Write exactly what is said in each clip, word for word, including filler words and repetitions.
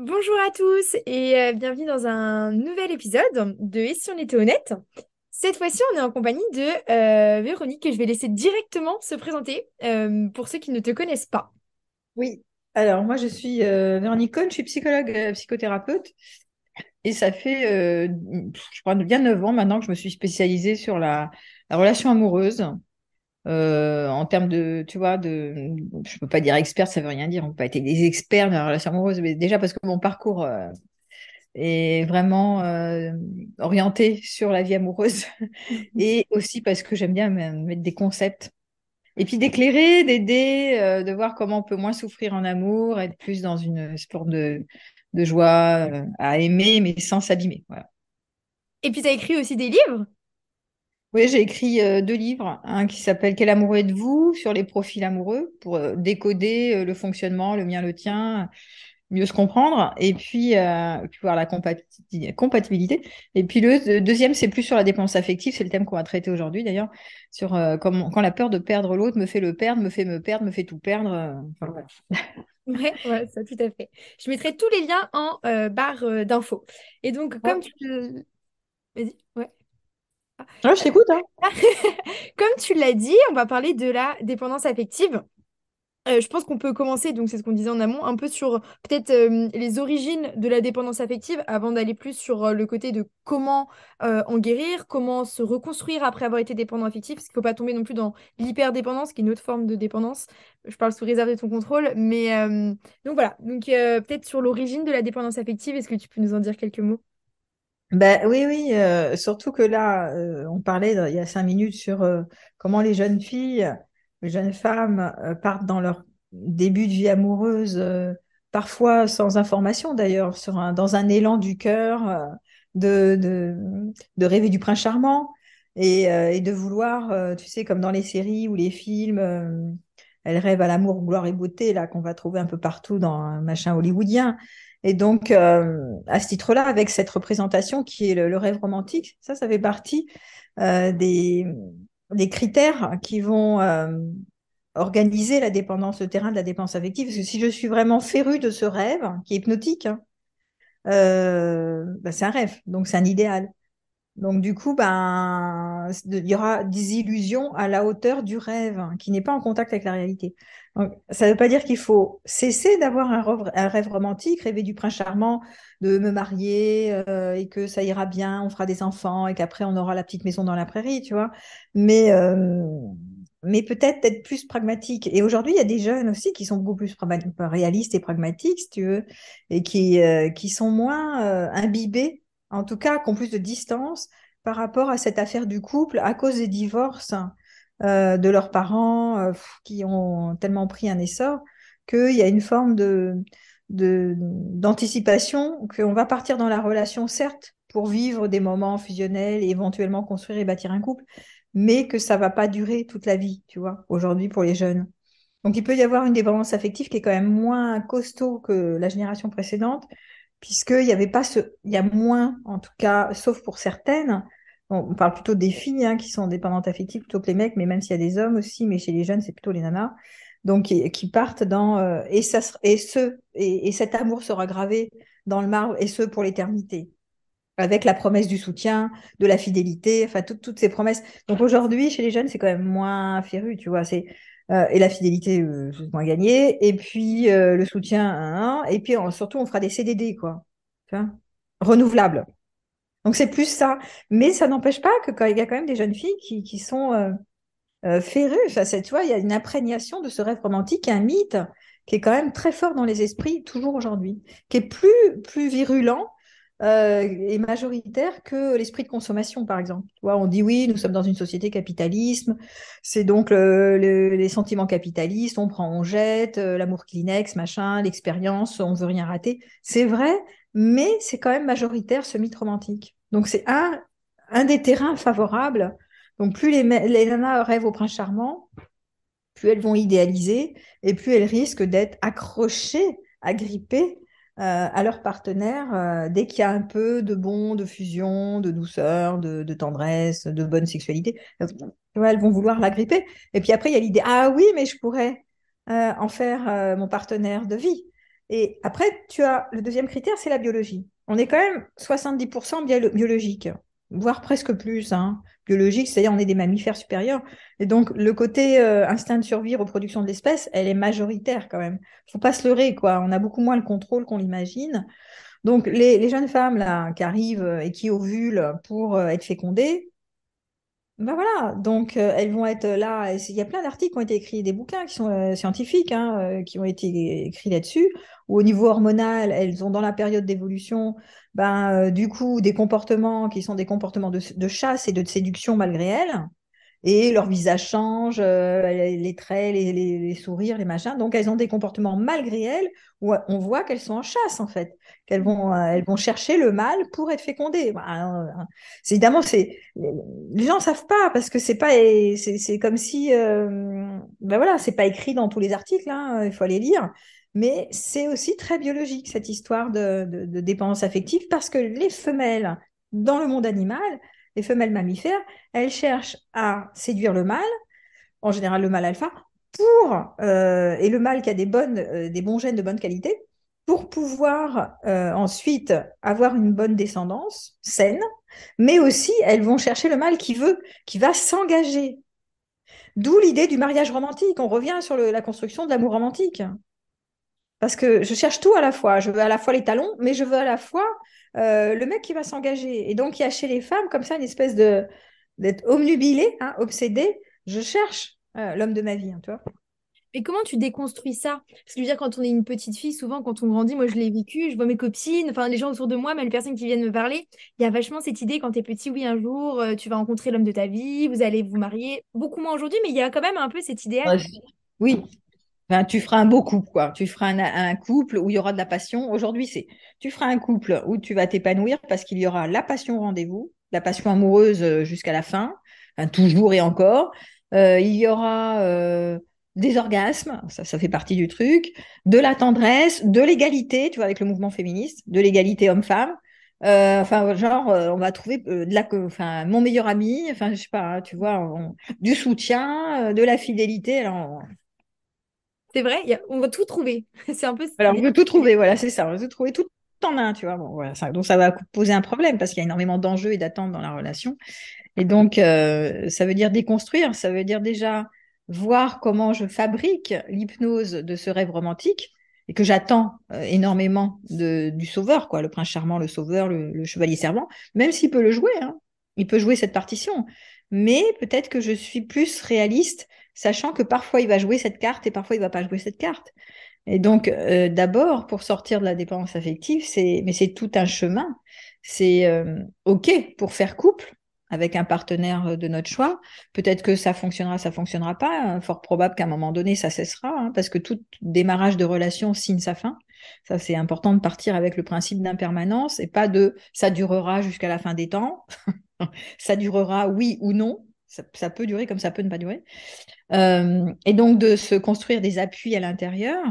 Bonjour à tous et euh, bienvenue dans un nouvel épisode de Et si on était honnête? Cette fois-ci, on est en compagnie de euh, Véronique que je vais laisser directement se présenter euh, pour ceux qui ne te connaissent pas. Oui, alors moi je suis euh, Véronique Kohn, je suis psychologue, euh, psychothérapeute et ça fait euh, je crois bien neuf ans maintenant que je me suis spécialisée sur la, la relation amoureuse. Euh, en termes de, tu vois, de, je ne peux pas dire expert, ça ne veut rien dire, on peut pas être des experts de la relation amoureuse, mais déjà parce que mon parcours euh, est vraiment euh, orienté sur la vie amoureuse et aussi parce que j'aime bien mettre des concepts et puis d'éclairer, d'aider, euh, de voir comment on peut moins souffrir en amour, être plus dans une forme de, de joie euh, à aimer mais sans s'abîmer. Voilà. Et puis tu as écrit aussi des livres? Oui, j'ai écrit euh, deux livres, un qui s'appelle « Quel amour êtes-vous » sur les profils amoureux pour euh, décoder euh, le fonctionnement, le mien, le tien, mieux se comprendre, et puis, euh, puis voir la compati- compatibilité. Et puis le de- deuxième, c'est plus sur la dépendance affective, c'est le thème qu'on va traiter aujourd'hui d'ailleurs, sur euh, comment, quand la peur de perdre l'autre me fait le perdre, me fait me perdre, me fait tout perdre. Euh, enfin, voilà. Ouais, ouais, ça tout à fait. Je mettrai tous les liens en euh, barre euh, d'infos. Et donc, ouais. Comme tu... Vas-y, ouais. Ah, je t'écoute, hein. Comme tu l'as dit, on va parler de la dépendance affective. Euh, je pense qu'on peut commencer, donc c'est ce qu'on disait en amont, un peu sur peut-être euh, les origines de la dépendance affective avant d'aller plus sur euh, le côté de comment euh, en guérir, comment se reconstruire après avoir été dépendant affectif, parce qu'il ne faut pas tomber non plus dans l'hyperdépendance, qui est une autre forme de dépendance. Je parle sous réserve de ton contrôle, mais euh, donc voilà. Donc euh, peut-être sur l'origine de la dépendance affective, est-ce que tu peux nous en dire quelques mots ? Ben, oui, oui, euh, surtout que là, euh, on parlait il y a cinq minutes sur euh, comment les jeunes filles, les jeunes femmes euh, partent dans leur début de vie amoureuse, euh, parfois sans information d'ailleurs, sur un, dans un élan du cœur, euh, de, de, de rêver du prince charmant et, euh, et de vouloir, euh, tu sais, comme dans les séries ou les films, euh, elles rêvent à l'amour, gloire et beauté, là qu'on va trouver un peu partout dans un machin hollywoodien. Et donc, euh, à ce titre-là, avec cette représentation qui est le, le rêve romantique, ça, ça fait partie euh, des, des critères qui vont euh, organiser la dépendance, le terrain de la dépendance affective. Parce que si je suis vraiment férue de ce rêve, qui est hypnotique, hein, euh, ben c'est un rêve, donc c'est un idéal. Donc, du coup, ben, il y aura des illusions à la hauteur du rêve hein, qui n'est pas en contact avec la réalité. Donc, ça ne veut pas dire qu'il faut cesser d'avoir un rêve, un rêve romantique, rêver du prince charmant, de me marier euh, et que ça ira bien, on fera des enfants et qu'après, on aura la petite maison dans la prairie, tu vois. Mais, euh, mais peut-être être plus pragmatique. Et aujourd'hui, il y a des jeunes aussi qui sont beaucoup plus réalistes et pragmatiques, si tu veux, et qui, euh, qui sont moins euh, imbibés. En tout cas, qu'on plus de distance par rapport à cette affaire du couple à cause des divorces euh, de leurs parents euh, qui ont tellement pris un essor qu'il y a une forme de, de, d'anticipation qu'on va partir dans la relation, certes, pour vivre des moments fusionnels et éventuellement construire et bâtir un couple, mais que ça ne va pas durer toute la vie, tu vois, aujourd'hui pour les jeunes. Donc, il peut y avoir une dépendance affective qui est quand même moins costaud que la génération précédente, puisqu'il y avait pas ce, il y a moins, en tout cas, sauf pour certaines, on parle plutôt des filles hein, qui sont dépendantes affectives plutôt que les mecs, mais même s'il y a des hommes aussi, mais chez les jeunes, c'est plutôt les nanas, donc qui, qui partent dans, euh, et, ça, et, ce, et, et cet amour sera gravé dans le marbre, et ce, pour l'éternité, avec la promesse du soutien, de la fidélité, enfin, tout, toutes ces promesses. Donc aujourd'hui, chez les jeunes, c'est quand même moins féru, tu vois, c'est... Euh, et la fidélité, euh, c'est moins gagné. Et puis, euh, le soutien, hein, hein. Et puis, on, surtout, on fera des C D D, quoi. Enfin, renouvelables. Donc, c'est plus ça. Mais ça n'empêche pas que quand il y a quand même des jeunes filles qui, qui sont euh, euh, férues. Enfin, c'est, tu vois, il y a une imprégnation de ce rêve romantique, un mythe qui est quand même très fort dans les esprits, toujours aujourd'hui, qui est plus, plus virulent euh, et majoritaire que l'esprit de consommation, par exemple. Tu vois, on dit oui, nous sommes dans une société capitalisme, c'est donc le, le, les sentiments capitalistes, on prend, on jette, euh, l'amour Kleenex, machin, l'expérience, on veut rien rater. C'est vrai, mais c'est quand même majoritaire ce mythe romantique. Donc c'est un, un des terrains favorables. Donc plus les, les nanas rêvent au prince charmant, plus elles vont idéaliser et plus elles risquent d'être accrochées, agrippées, Euh, à leur partenaire euh, dès qu'il y a un peu de bon, de fusion, de douceur, de, de tendresse, de bonne sexualité. Ouais, elles vont vouloir l'agripper. Et puis après, il y a l'idée « Ah oui, mais je pourrais euh, en faire euh, mon partenaire de vie. Et après, tu as le deuxième critère, c'est la biologie. On est quand même soixante-dix pour cent bio- biologique, voire presque plus. Hein. Biologique, c'est-à-dire on est des mammifères supérieurs. Et donc, le côté euh, instinct de survie, reproduction de l'espèce, elle est majoritaire quand même. Il ne faut pas se leurrer, quoi. On a beaucoup moins le contrôle qu'on l'imagine. Donc, les, les jeunes femmes là, qui arrivent et qui ovulent pour euh, être fécondées, ben voilà, donc euh, elles vont être là. Il y a plein d'articles qui ont été écrits, des bouquins qui sont euh, scientifiques, hein, euh, qui ont été écrits là-dessus, où au niveau hormonal, elles ont dans la période d'évolution, ben, euh, du coup, des comportements qui sont des comportements de, de chasse et de séduction malgré elles, et leur visage change, euh, les traits, les, les, les sourires, les machins. Donc, elles ont des comportements malgré elles, où on voit qu'elles sont en chasse, en fait, qu'elles vont, euh, elles vont chercher le mâle pour être fécondées. Ben, euh, c'est, évidemment, c'est, les gens ne savent pas, parce que c'est pas, c'est, c'est comme si, euh, ben voilà, c'est pas écrit dans tous les articles, hein, il faut aller lire, mais c'est aussi très biologique, cette histoire de, de, de dépendance affective, parce que les femelles, dans le monde animal, les femelles mammifères, elles cherchent à séduire le mâle, en général le mâle alpha, pour, euh, et le mâle qui a des, bonnes, euh, des bons gènes de bonne qualité, pour pouvoir euh, ensuite avoir une bonne descendance saine, mais aussi elles vont chercher le mâle qui veut, qui va s'engager. D'où l'idée du mariage romantique. On revient sur le, la construction de l'amour romantique. Parce que je cherche tout à la fois. Je veux à la fois les talons, mais je veux à la fois euh, le mec qui va s'engager. Et donc, il y a chez les femmes comme ça une espèce de, d'être omnubilée, hein, obsédée. Je cherche euh, l'homme de ma vie, hein, tu vois. Mais comment tu déconstruis ça? Parce que je veux dire, quand on est une petite fille, souvent, quand on grandit, moi, je l'ai vécu, je vois mes copines, enfin, les gens autour de moi, même les personnes qui viennent me parler, il y a vachement cette idée, quand t'es petit, oui, un jour, euh, tu vas rencontrer l'homme de ta vie, vous allez vous marier. Beaucoup moins aujourd'hui, mais il y a quand même un peu cet idéal. Oui. Ben, tu feras un beau couple, quoi. Tu feras un, un couple où il y aura de la passion. Aujourd'hui, c'est tu feras un couple où tu vas t'épanouir parce qu'il y aura la passion au rendez-vous, la passion amoureuse jusqu'à la fin, hein, toujours et encore. Euh, il y aura euh, des orgasmes, ça, ça fait partie du truc, de la tendresse, de l'égalité, tu vois, avec le mouvement féministe, de l'égalité homme-femme. Euh, enfin, genre, euh, on va trouver euh, de la, enfin, mon meilleur ami, enfin, je sais pas, hein, tu vois, on, du soutien, euh, de la fidélité. Alors, on... C'est vrai, y a... on va tout trouver. C'est un peu. Alors, on veut tout trouver, voilà, c'est ça. On veut tout trouver, tout en un, tu vois. Bon, voilà, ça... Donc, ça va poser un problème parce qu'il y a énormément d'enjeux et d'attentes dans la relation. Et donc, euh, ça veut dire déconstruire. Ça veut dire déjà voir comment je fabrique l'hypnose de ce rêve romantique et que j'attends euh, énormément de, du sauveur, quoi, le prince charmant, le sauveur, le, le chevalier servant, même s'il peut le jouer, hein. Il peut jouer cette partition. Mais peut-être que je suis plus réaliste, sachant que parfois il va jouer cette carte et parfois il va pas jouer cette carte. Et donc, euh, d'abord, pour sortir de la dépendance affective, c'est mais c'est tout un chemin. C'est euh, OK pour faire couple avec un partenaire de notre choix. Peut-être que ça fonctionnera, ça fonctionnera pas. Fort probable qu'à un moment donné, ça cessera, hein, parce que tout démarrage de relation signe sa fin. Ça, c'est important de partir avec le principe d'impermanence et pas de « ça durera jusqu'à la fin des temps ». Ça durera oui ou non, ça, ça peut durer comme ça peut ne pas durer. Euh, et donc de se construire des appuis à l'intérieur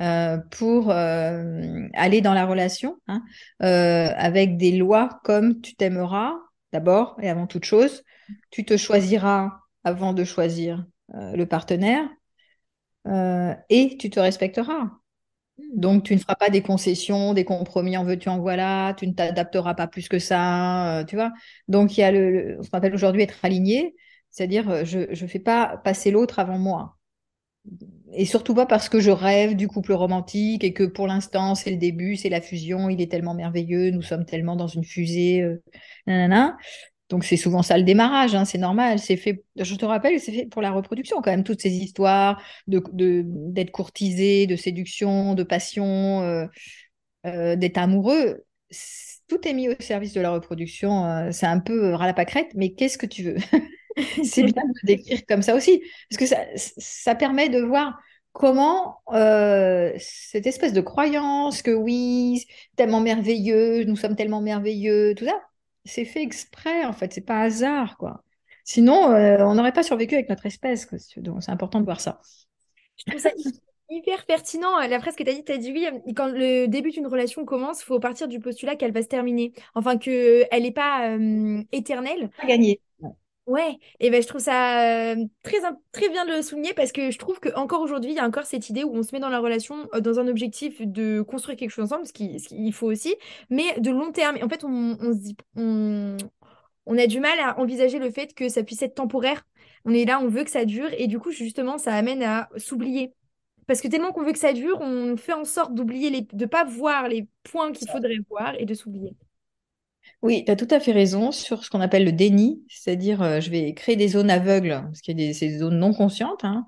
euh, pour euh, aller dans la relation, hein, euh, avec des lois comme tu t'aimeras d'abord et avant toute chose, tu te choisiras avant de choisir euh, le partenaire euh, et tu te respecteras. Donc, tu ne feras pas des concessions, des compromis en veux-tu, en voilà, tu ne t'adapteras pas plus que ça, euh, tu vois. Donc, il y a le, le, ce qu'on appelle aujourd'hui être aligné, c'est-à-dire je ne fais pas passer l'autre avant moi. Et surtout pas parce que je rêve du couple romantique et que pour l'instant, c'est le début, c'est la fusion, il est tellement merveilleux, nous sommes tellement dans une fusée, euh, nanana. Donc, c'est souvent ça le démarrage, hein, c'est normal. C'est fait, je te rappelle, c'est fait pour la reproduction quand même. Toutes ces histoires de, de, d'être courtisé, de séduction, de passion, euh, euh, d'être amoureux, c'est, tout est mis au service de la reproduction. Euh, c'est un peu euh, ras la pâquerette, mais qu'est-ce que tu veux? C'est bien de décrire comme ça aussi, parce que ça, ça permet de voir comment euh, cette espèce de croyance que oui, tellement merveilleux, nous sommes tellement merveilleux, tout ça. C'est fait exprès, en fait. C'est pas hasard, quoi. Sinon, euh, on n'aurait pas survécu avec notre espèce, quoi. Donc, c'est important de voir ça. Je trouve ça hyper pertinent. La phrase que tu as dit, tu as dit oui, quand le début d'une relation commence, il faut partir du postulat qu'elle va se terminer. Enfin, qu'elle n'est pas euh, éternelle. Pas gagné. Ouais, et ben je trouve ça euh, très, im- très bien de le souligner parce que je trouve qu'encore aujourd'hui, il y a encore cette idée où on se met dans la relation euh, dans un objectif de construire quelque chose ensemble, ce qui, ce qu'il faut aussi, mais de long terme. Et en fait, on, on se dit, on, on a du mal à envisager le fait que ça puisse être temporaire. On est là, on veut que ça dure, et du coup, justement, ça amène à s'oublier. Parce que tellement qu'on veut que ça dure, on fait en sorte d'oublier les, de pas voir les points qu'il faudrait voir et de s'oublier. Oui, tu as tout à fait raison sur ce qu'on appelle le déni, c'est-à-dire euh, je vais créer des zones aveugles, parce qu'il y a des, ces zones non conscientes, hein,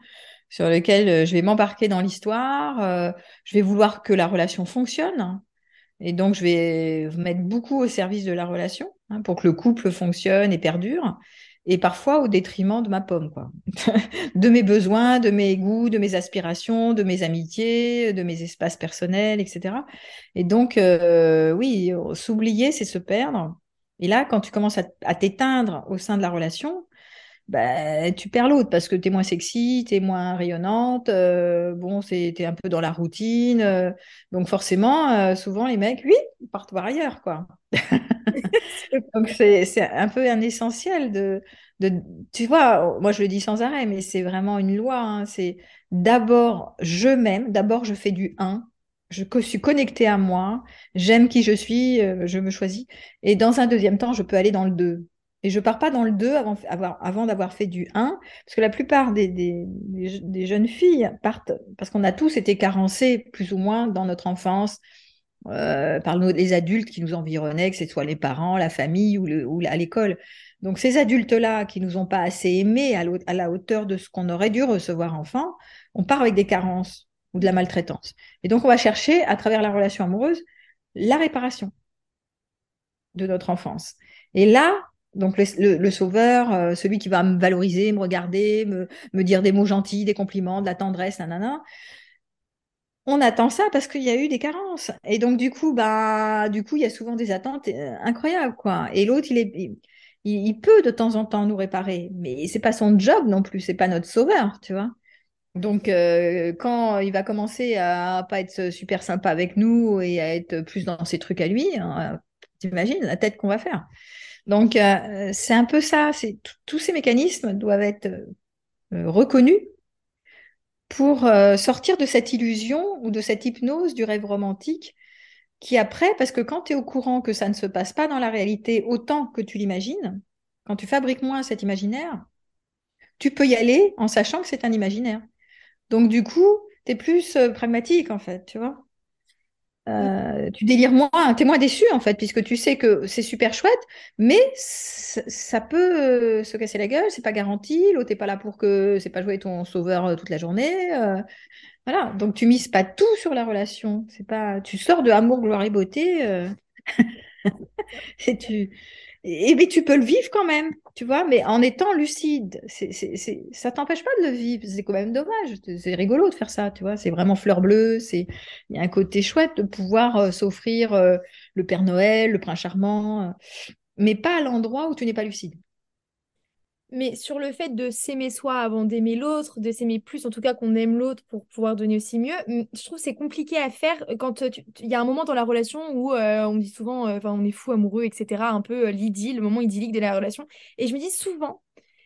sur lesquelles euh, je vais m'embarquer dans l'histoire, euh, je vais vouloir que la relation fonctionne, et donc je vais mettre beaucoup au service de la relation, hein, pour que le couple fonctionne et perdure, et parfois au détriment de ma pomme, quoi. De mes besoins, de mes goûts, de mes aspirations, de mes amitiés, de mes espaces personnels, et cetera. Et donc, euh, oui, s'oublier, c'est se perdre. Et là, quand tu commences à, à t'éteindre au sein de la relation, bah, tu perds l'autre parce que t'es moins sexy, t'es moins rayonnante, euh, bon, c'est, t'es un peu dans la routine. euh, donc forcément, euh, souvent les mecs, oui, ils partent voir ailleurs, quoi. Donc c'est, c'est un peu un essentiel de, de, tu vois, moi je le dis sans arrêt, mais c'est vraiment une loi, hein, c'est d'abord je m'aime, d'abord je fais du un, je co- suis connectée à moi, j'aime qui je suis, euh, je me choisis, et dans un deuxième temps, je peux aller dans le deux. Et je pars pas dans le deux avant, avoir- avant d'avoir fait du un, parce que la plupart des, des, des je- des jeunes filles partent, parce qu'on a tous été carencés plus ou moins dans notre enfance, euh, par nos- les adultes qui nous environnaient, que ce soit les parents, la famille ou, le- ou la- à l'école. Donc ces adultes-là qui nous ont pas assez aimés à, l'au- à la hauteur de ce qu'on aurait dû recevoir enfant, on part avec des carences ou de la maltraitance. Et donc on va chercher à travers la relation amoureuse la réparation de notre enfance. Et là, donc le, le- le sauveur, euh, celui qui va me valoriser, me regarder, me, me dire des mots gentils, des compliments, de la tendresse, nanana, on attend ça parce qu'il y a eu des carences. Et donc, du coup, bah, du coup, il y a souvent des attentes euh, incroyables, quoi. Et l'autre, il est, il, il peut de temps en temps nous réparer, mais c'est pas son job non plus, c'est pas notre sauveur, tu vois. Donc, euh, quand il va commencer à pas être super sympa avec nous et à être plus dans ses trucs à lui, hein, t'imagines la tête qu'on va faire. Donc, euh, c'est un peu ça. C'est tout- tous ces mécanismes doivent être euh, reconnus pour euh, sortir de cette illusion ou de cette hypnose du rêve romantique qui après, parce que quand tu es au courant que ça ne se passe pas dans la réalité autant que tu l'imagines, quand tu fabriques moins cet imaginaire, tu peux y aller en sachant que c'est un imaginaire. Donc du coup, tu es plus euh, pragmatique en fait, tu vois. Euh, tu délires moins, t'es moins déçu en fait, puisque tu sais que c'est super chouette, mais c- ça peut euh, se casser la gueule, c'est pas garanti, l'autre n'est pas là pour que c'est pas jouer ton sauveur euh, toute la journée. euh, voilà, donc tu mises pas tout sur la relation, c'est pas, tu sors de amour, gloire et beauté, euh, et tu, et, et- mais tu peux le vivre quand même, tu vois, mais en étant lucide, c'est, c'est, c'est- ça t'empêche pas de le vivre, c'est quand même dommage, c'est c'est rigolo de faire ça, tu vois, c'est vraiment fleur bleue, c'est, il y a un côté chouette de pouvoir euh, s'offrir euh, le Père Noël, le Prince Charmant, euh, mais pas à l'endroit où tu n'es pas lucide. Mais sur le fait de s'aimer soi avant d'aimer l'autre, de s'aimer plus, en tout cas qu'on aime l'autre pour pouvoir donner aussi mieux, mm, je trouve que c'est compliqué à faire euh, quand euh, tu- tu- il y a un moment dans la relation où euh, on dit souvent, euh, enfin on est fou amoureux, et cetera. Un peu euh, l'idylle, le moment idyllique de la relation. Et je me dis souvent,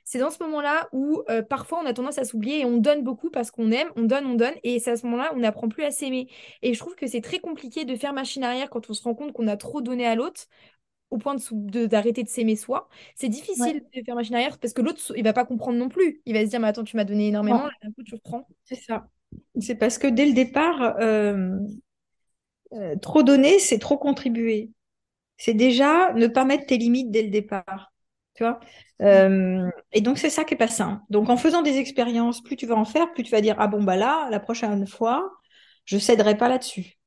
c'est dans ce moment-là où euh, parfois on a tendance à s'oublier et on donne beaucoup parce qu'on aime, on donne, on donne, et c'est à ce moment-là on n'apprend plus à s'aimer. Et je trouve que c'est très compliqué de faire machine arrière quand on se rend compte qu'on a trop donné à l'autre au point de, sou- de- d'arrêter de s'aimer soi. C'est Ouais. difficile de faire machine arrière parce que l'autre, il va pas comprendre non plus. Il va se dire, mais attends, tu m'as donné énormément, là, Non, d'un coup, tu reprends. c'est ça. C'est parce que dès le départ, euh, euh, trop donner, c'est trop contribuer. C'est déjà ne pas mettre tes limites dès le départ. Tu vois? Mm. Euh, et donc, c'est ça qui est pas sain. Donc, en faisant des expériences, plus tu vas en faire, plus tu vas dire, ah bon, bah là, la prochaine fois, je céderai pas là-dessus.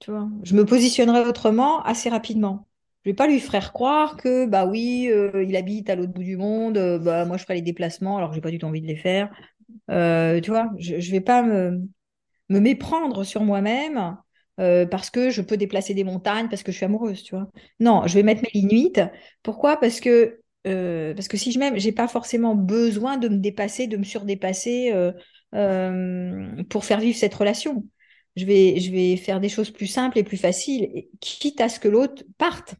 Tu vois? Je me positionnerai autrement assez rapidement. Je vais pas lui faire croire que, bah oui, euh, il habite à l'autre bout du monde, euh, bah moi, je ferai les déplacements alors que j'ai pas du tout envie de les faire. Euh, tu vois, je, je vais pas me me méprendre sur moi-même euh, parce que je peux déplacer des montagnes, parce que je suis amoureuse, tu vois. Non, je vais mettre mes limites. Pourquoi? Parce que, euh, parce que si je m'aime, j'ai pas forcément besoin de me dépasser, de me surdépasser euh, euh, pour faire vivre cette relation. Je vais, je vais faire des choses plus simples et plus faciles, et quitte à ce que l'autre parte,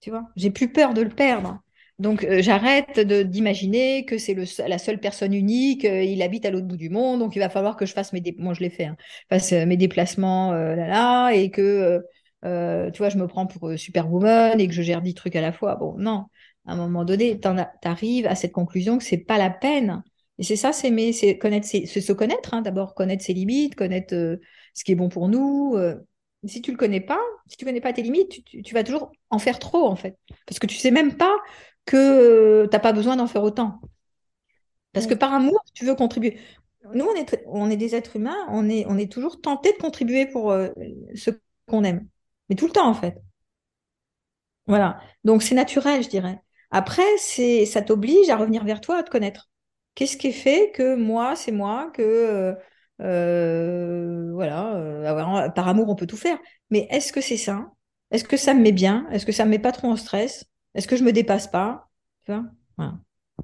tu vois. J'ai plus peur de le perdre. Donc, euh, j'arrête de, d'imaginer que c'est le, la seule personne unique, euh, il habite à l'autre bout du monde, donc il va falloir que je fasse mes, dé- bon, je l'ai fait, hein, fasse mes déplacements euh, là, là, et que, euh, tu vois, je me prends pour euh, superwoman et que je gère dix trucs à la fois. Bon, non, à un moment donné, t'en a- t'arrives à cette conclusion que c'est pas la peine. Et c'est ça, c'est, mais, c'est, connaître ses, c'est se connaître, hein, d'abord, connaître ses limites, connaître euh, ce qui est bon pour nous. Euh, si tu le connais pas, si tu connais pas tes limites, tu, tu, tu vas toujours en faire trop, en fait. Parce que tu sais même pas que t'as pas besoin d'en faire autant. Parce que par amour, tu veux contribuer. Nous, on est, on est des êtres humains, on est, on est toujours tenté de contribuer pour euh, ce qu'on aime. Mais tout le temps, en fait. Voilà. Donc, c'est naturel, je dirais. Après, c'est, ça t'oblige à revenir vers toi, à te connaître. Qu'est-ce qui fait que moi, c'est moi, que... Euh, euh, voilà, euh, par amour, on peut tout faire. Mais est-ce que c'est ça? Est-ce que ça me met bien? Est-ce que ça me met pas trop en stress? Est-ce que je me dépasse pas? Tu vois? Voilà.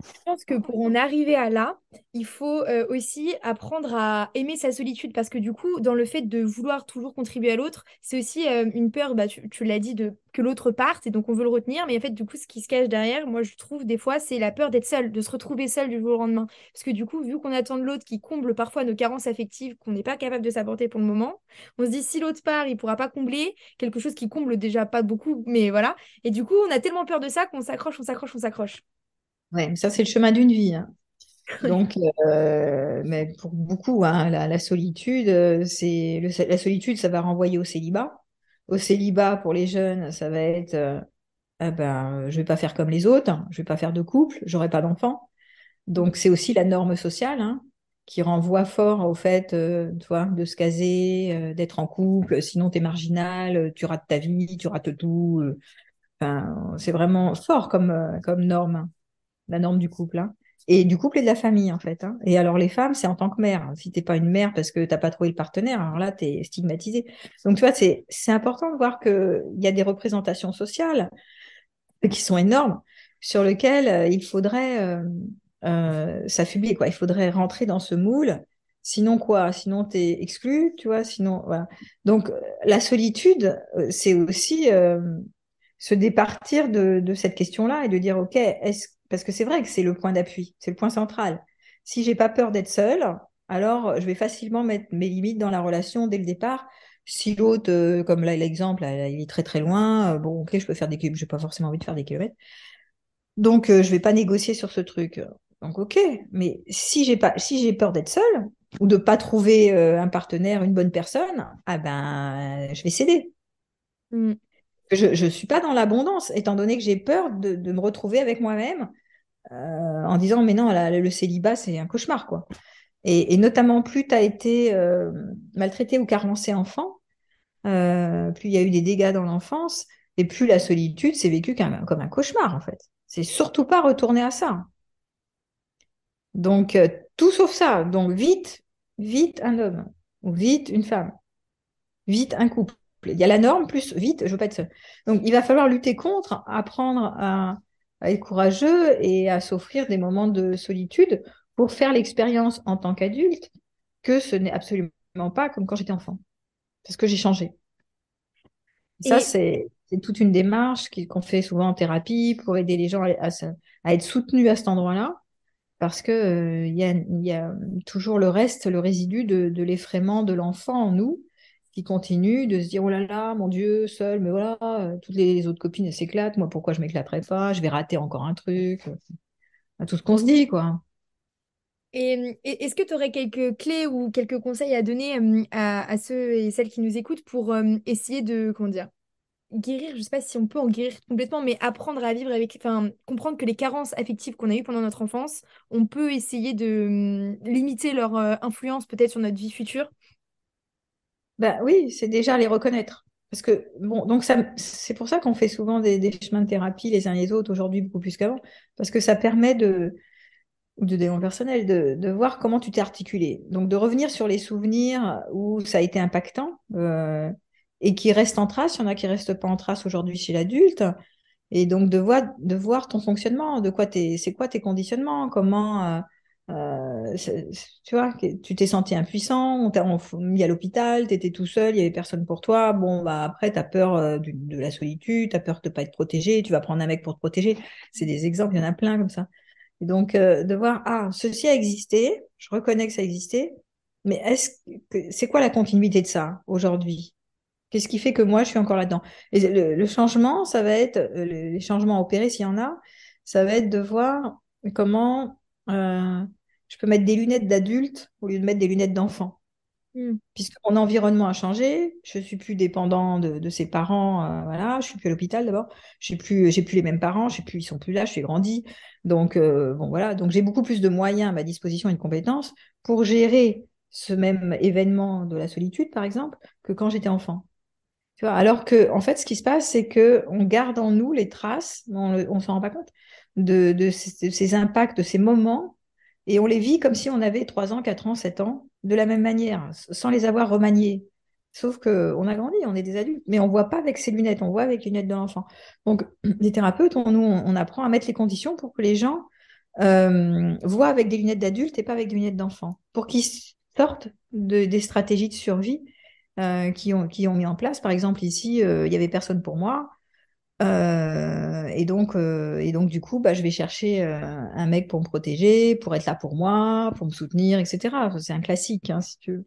Je pense que pour en arriver à là, il faut euh, aussi apprendre à aimer sa solitude, parce que du coup, dans le fait de vouloir toujours contribuer à l'autre, c'est aussi euh, une peur, bah, tu, tu l'as dit, de, que l'autre parte, et donc on veut le retenir, mais en fait, du coup, ce qui se cache derrière, moi, je trouve, des fois, c'est la peur d'être seule, de se retrouver seule du jour au lendemain. Parce que du coup, vu qu'on attend de l'autre qui comble parfois nos carences affectives, qu'on n'est pas capable de s'apporter pour le moment, on se dit, si l'autre part, il ne pourra pas combler, quelque chose qui comble déjà pas beaucoup, mais voilà. Et du coup, on a tellement peur de ça qu'on s'accroche, on s'accroche, on s'accroche. Ouais, mais ça, c'est le chemin d'une vie. Hein. Donc, euh, mais pour beaucoup, hein, la, la solitude, c'est le, la solitude, ça va renvoyer au célibat. Au célibat, pour les jeunes, ça va être euh, ah ben, je ne vais pas faire comme les autres, hein, je ne vais pas faire de couple, je n'aurai pas d'enfant. Donc, c'est aussi la norme sociale, hein, qui renvoie fort au fait euh, toi, de se caser, euh, d'être en couple, sinon tu es marginal, tu rates ta vie, tu rates tout. Euh, enfin, c'est vraiment fort comme, euh, comme norme. Hein. La norme du couple, hein. Et du couple et de la famille, en fait. Hein. Et alors, les femmes, c'est en tant que mère. Si t'es pas une mère parce que t'as pas trouvé le partenaire, alors là, t'es stigmatisée. Donc, tu vois, c'est, c'est important de voir qu'il y a des représentations sociales qui sont énormes, sur lesquelles il faudrait euh, euh, s'affubler, quoi. Il faudrait rentrer dans ce moule. Sinon, quoi? Sinon, t'es exclue, tu vois. Sinon, voilà. Donc, la solitude, c'est aussi euh, se départir de, de cette question-là et de dire, OK, est-ce parce que c'est vrai que c'est le point d'appui, c'est le point central. Si je n'ai pas peur d'être seule, alors je vais facilement mettre mes limites dans la relation dès le départ. Si l'autre, euh, comme là l'exemple, là, il est très très loin, euh, bon, ok, je peux faire des kilomètres, je n'ai pas forcément envie de faire des kilomètres. Donc, euh, je ne vais pas négocier sur ce truc. Donc, ok, mais si j'ai pas, si j'ai peur d'être seule ou de ne pas trouver euh, un partenaire, une bonne personne, ah ben, je vais céder. Mm. Je ne suis pas dans l'abondance, étant donné que j'ai peur de, de me retrouver avec moi-même. Euh, en disant mais non, la, le célibat c'est un cauchemar, quoi. Et, et notamment plus tu as été euh, maltraité ou carencé enfant, euh, plus il y a eu des dégâts dans l'enfance et plus la solitude c'est vécu comme, comme un cauchemar, en fait. C'est surtout pas retourner à ça, donc euh, tout sauf ça. Donc vite vite un homme ou vite une femme, vite un couple, il y a la norme plus vite je veux pas être seule. Donc il va falloir lutter contre, apprendre à à être courageux et à s'offrir des moments de solitude pour faire l'expérience en tant qu'adulte que ce n'est absolument pas comme quand j'étais enfant. Parce que j'ai changé. Et et ça, c'est, c'est toute une démarche qu'on fait souvent en thérapie pour aider les gens à, à, à être soutenus à cet endroit-là, parce qu'il euh, y, a, y a toujours le reste, le résidu de, de l'effraiement de l'enfant en nous, qui continue de se dire, oh là là, mon Dieu, seule, mais voilà, toutes les autres copines, elles s'éclatent, moi, pourquoi je m'éclaterais pas, je vais rater encore un truc, à tout ce qu'on se dit, quoi. Et, et est-ce que tu aurais quelques clés ou quelques conseils à donner à, à ceux et celles qui nous écoutent pour euh, essayer de, comment dire, guérir, je ne sais pas si on peut en guérir complètement, mais apprendre à vivre avec, enfin, comprendre que les carences affectives qu'on a eues pendant notre enfance, on peut essayer de euh, limiter leur euh, influence peut-être sur notre vie future. Ben oui, c'est déjà les reconnaître. Parce que, bon, donc ça, c'est pour ça qu'on fait souvent des, des chemins de thérapie les uns les autres, aujourd'hui beaucoup plus qu'avant, parce que ça permet de, ou de développement personnel, de, de voir comment tu t'es articulé. Donc de revenir sur les souvenirs où ça a été impactant euh, et qui restent en trace. Il y en a qui ne restent pas en trace aujourd'hui chez l'adulte. Et donc de voir, de voir ton fonctionnement, de quoi t'es, c'est quoi tes conditionnements, comment, euh, Euh, tu vois, tu t'es senti impuissant, on t'a mis à l'hôpital, t'étais tout seul, il n'y avait personne pour toi. Bon, bah après, t'as peur euh, de, de la solitude, t'as peur de ne pas être protégé, tu vas prendre un mec pour te protéger. C'est des exemples, il y en a plein comme ça. Et donc, euh, de voir, ah, ceci a existé, je reconnais que ça existait, mais est-ce que, c'est quoi la continuité de ça aujourd'hui ? Qu'est-ce qui fait que moi, je suis encore là-dedans ? Et le, le changement, ça va être, les changements à opérer, s'il y en a, ça va être de voir comment... Euh, je peux mettre des lunettes d'adulte au lieu de mettre des lunettes d'enfant. Mm. Puisque mon environnement a changé, je ne suis plus dépendant de, de ses parents, euh, voilà, je ne suis plus à l'hôpital d'abord, je n'ai plus, j'ai plus les mêmes parents, je suis plus, ils ne sont plus là, je suis grandi. Donc, euh, bon, voilà. Donc, j'ai beaucoup plus de moyens à ma disposition et de compétences pour gérer ce même événement de la solitude, par exemple, que quand j'étais enfant. Tu vois, alors que, en fait, ce qui se passe, c'est qu'on garde en nous les traces, on ne s'en rend pas compte, de, de, ces, de ces impacts, de ces moments, et on les vit comme si on avait trois ans, quatre ans, sept ans, de la même manière, sans les avoir remaniés. Sauf qu'on a grandi, on est des adultes, mais on ne voit pas avec ses lunettes, on voit avec les lunettes de l'enfant. Donc, les thérapeutes, on, nous, on apprend à mettre les conditions pour que les gens euh, voient avec des lunettes d'adultes et pas avec des lunettes d'enfants, pour qu'ils sortent de, des stratégies de survie euh, qui, ont, qui ont mis en place. Par exemple, ici, il euh, n'y avait personne pour moi. Euh, et, donc, euh, et donc du coup bah, je vais chercher euh, un mec pour me protéger, pour être là pour moi, pour me soutenir, etc. C'est un classique, hein, si tu veux.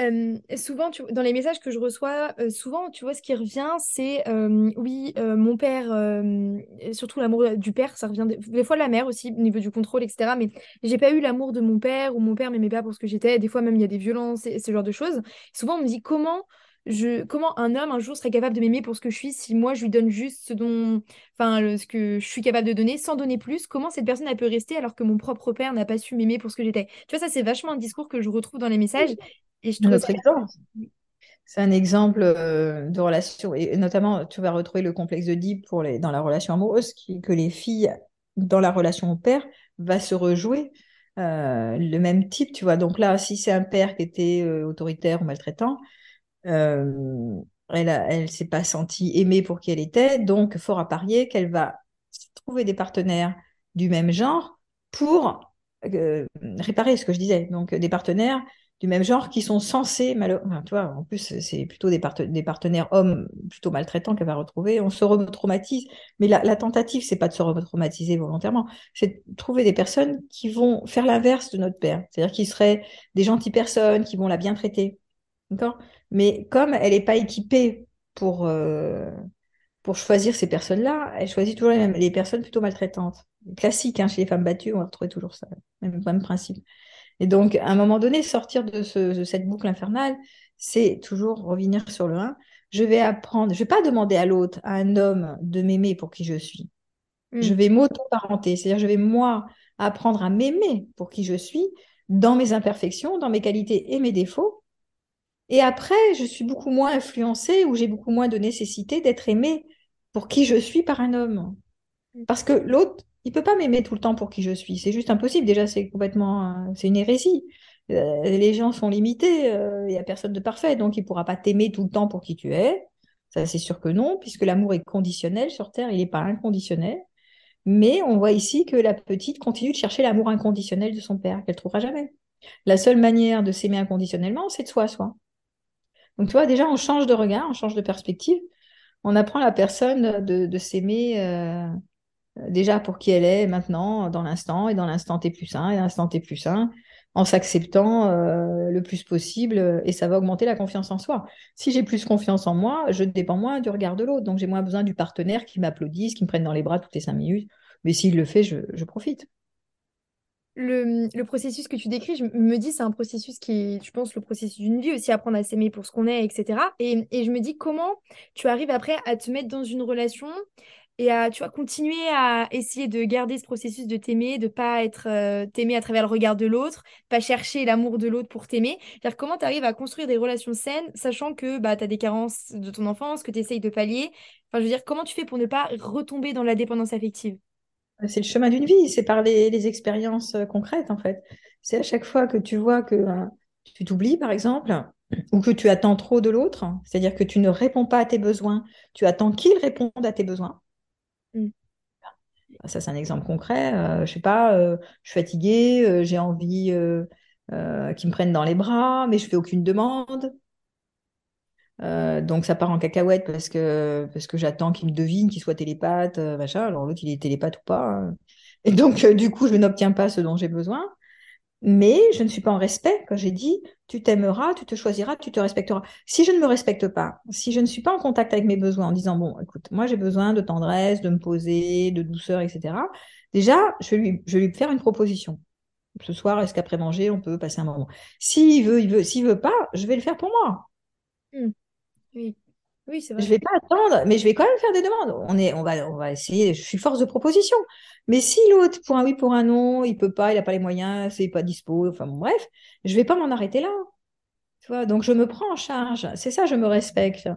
Euh, souvent tu, dans les messages que je reçois, euh, souvent tu vois ce qui revient, c'est euh, oui euh, mon père, euh, surtout l'amour du père, ça revient des, des fois la mère aussi au niveau du contrôle, etc. Mais j'ai pas eu l'amour de mon père, ou mon père m'aimait pas pour ce que j'étais, des fois même il y a des violences et ce genre de choses. Et souvent on me dit comment Je, comment un homme un jour serait capable de m'aimer pour ce que je suis si moi je lui donne juste ce dont, enfin, le, ce que je suis capable de donner sans donner plus. Comment cette personne elle peut rester alors que mon propre père n'a pas su m'aimer pour ce que j'étais. Tu vois, ça c'est vachement un discours que je retrouve dans les messages, et je trouve ça... c'est un exemple euh, de relation, et notamment tu vas retrouver le complexe d'Oedipe pour les dans la relation amoureuse, qui, que les filles dans la relation au père va se rejouer euh, le même type, tu vois. Donc là, si c'est un père qui était euh, autoritaire ou maltraitant, Euh, elle a, elle s'est pas sentie aimée pour qui elle était, donc fort à parier qu'elle va trouver des partenaires du même genre pour euh, réparer ce que je disais. Donc des partenaires du même genre qui sont censés, malo- enfin, tu vois, en plus c'est plutôt des, part- des partenaires hommes plutôt maltraitants qu'elle va retrouver. On se retraumatise, mais la, la tentative c'est pas de se retraumatiser volontairement, c'est de trouver des personnes qui vont faire l'inverse de notre père, c'est-à-dire qui seraient des gentilles personnes qui vont la bien traiter. D'accord ? Mais comme elle n'est pas équipée pour, euh, pour choisir ces personnes-là, elle choisit toujours les, mêmes, les personnes plutôt maltraitantes. Classique, hein, chez les femmes battues, on va retrouver toujours ça, même, même principe. Et donc, à un moment donné, sortir de, ce, de cette boucle infernale, c'est toujours revenir sur le un. Je vais apprendre, je ne vais pas demander à l'autre, à un homme, de m'aimer pour qui je suis. Mmh. Je vais m'auto-parenter, c'est-à-dire je vais, moi, apprendre à m'aimer pour qui je suis, dans mes imperfections, dans mes qualités et mes défauts. Et après, je suis beaucoup moins influencée, ou j'ai beaucoup moins de nécessité d'être aimée pour qui je suis par un homme. Parce que l'autre, il ne peut pas m'aimer tout le temps pour qui je suis. C'est juste impossible. Déjà, c'est complètement... c'est une hérésie. Euh, les gens sont limités. Il euh, n'y a personne de parfait. Donc, il ne pourra pas t'aimer tout le temps pour qui tu es. Ça, c'est sûr que non, puisque l'amour est conditionnel sur Terre. Il n'est pas inconditionnel. Mais on voit ici que la petite continue de chercher l'amour inconditionnel de son père, qu'elle ne trouvera jamais. La seule manière de s'aimer inconditionnellement, c'est de soi à soi. Donc, tu vois, déjà, on change de regard, on change de perspective. On apprend à la personne de, de s'aimer euh, déjà pour qui elle est maintenant, dans l'instant, et dans l'instant T plus un, et dans l'instant T plus un, en s'acceptant euh, le plus possible, et ça va augmenter la confiance en soi. Si j'ai plus confiance en moi, je dépends moins du regard de l'autre, donc j'ai moins besoin du partenaire qui m'applaudisse, qui me prenne dans les bras toutes les cinq minutes, mais s'il le fait, je, je profite. Le, le processus que tu décris, je me dis, c'est un processus qui est, je pense, le processus d'une vie aussi, apprendre à s'aimer pour ce qu'on est, et cetera. Et, et je me dis, comment tu arrives après à te mettre dans une relation et à, tu vois, continuer à essayer de garder ce processus de t'aimer, de ne pas être euh, t'aimer à travers le regard de l'autre, pas chercher l'amour de l'autre pour t'aimer. C'est-à-dire, comment tu arrives à construire des relations saines, sachant que bah, tu as des carences de ton enfance, que tu essayes de pallier. Enfin, je veux dire, comment tu fais pour ne pas retomber dans la dépendance affective ? C'est le chemin d'une vie, c'est par les, les expériences concrètes, en fait. C'est à chaque fois que tu vois que hein, tu t'oublies, par exemple, ou que tu attends trop de l'autre, c'est-à-dire que tu ne réponds pas à tes besoins, tu attends qu'il réponde à tes besoins. Mm. Ça, c'est un exemple concret. Euh, je sais pas, euh, je suis fatiguée, euh, j'ai envie euh, euh, qu'ils me prennent dans les bras, mais je fais aucune demande. Euh, donc ça part en cacahuète parce que, parce que j'attends qu'ils me devinent, qu'ils soient télépathes, euh, machin. Alors l'autre, il est télépathe ou pas. Hein. Et donc, euh, du coup, je n'obtiens pas ce dont j'ai besoin. Mais je ne suis pas en respect quand j'ai dit « tu t'aimeras, tu te choisiras, tu te respecteras ». Si je ne me respecte pas, si je ne suis pas en contact avec mes besoins en disant « bon, écoute, moi j'ai besoin de tendresse, de me poser, de douceur, et cetera » Déjà, je vais lui, je vais lui faire une proposition. Ce soir, est-ce qu'après manger, on peut passer un moment? S'il veut, il veut. S'il ne veut pas, je vais le faire pour moi. Mmh. Oui. Oui, c'est vrai. Je ne vais pas attendre, mais je vais quand même faire des demandes. On est, on va, on va essayer, je suis force de proposition. Mais si l'autre, pour un oui, pour un non, il ne peut pas, il n'a pas les moyens, c'est pas dispo, enfin bon, bref, je ne vais pas m'en arrêter là. Tu vois, donc je me prends en charge. C'est ça, je me respecte.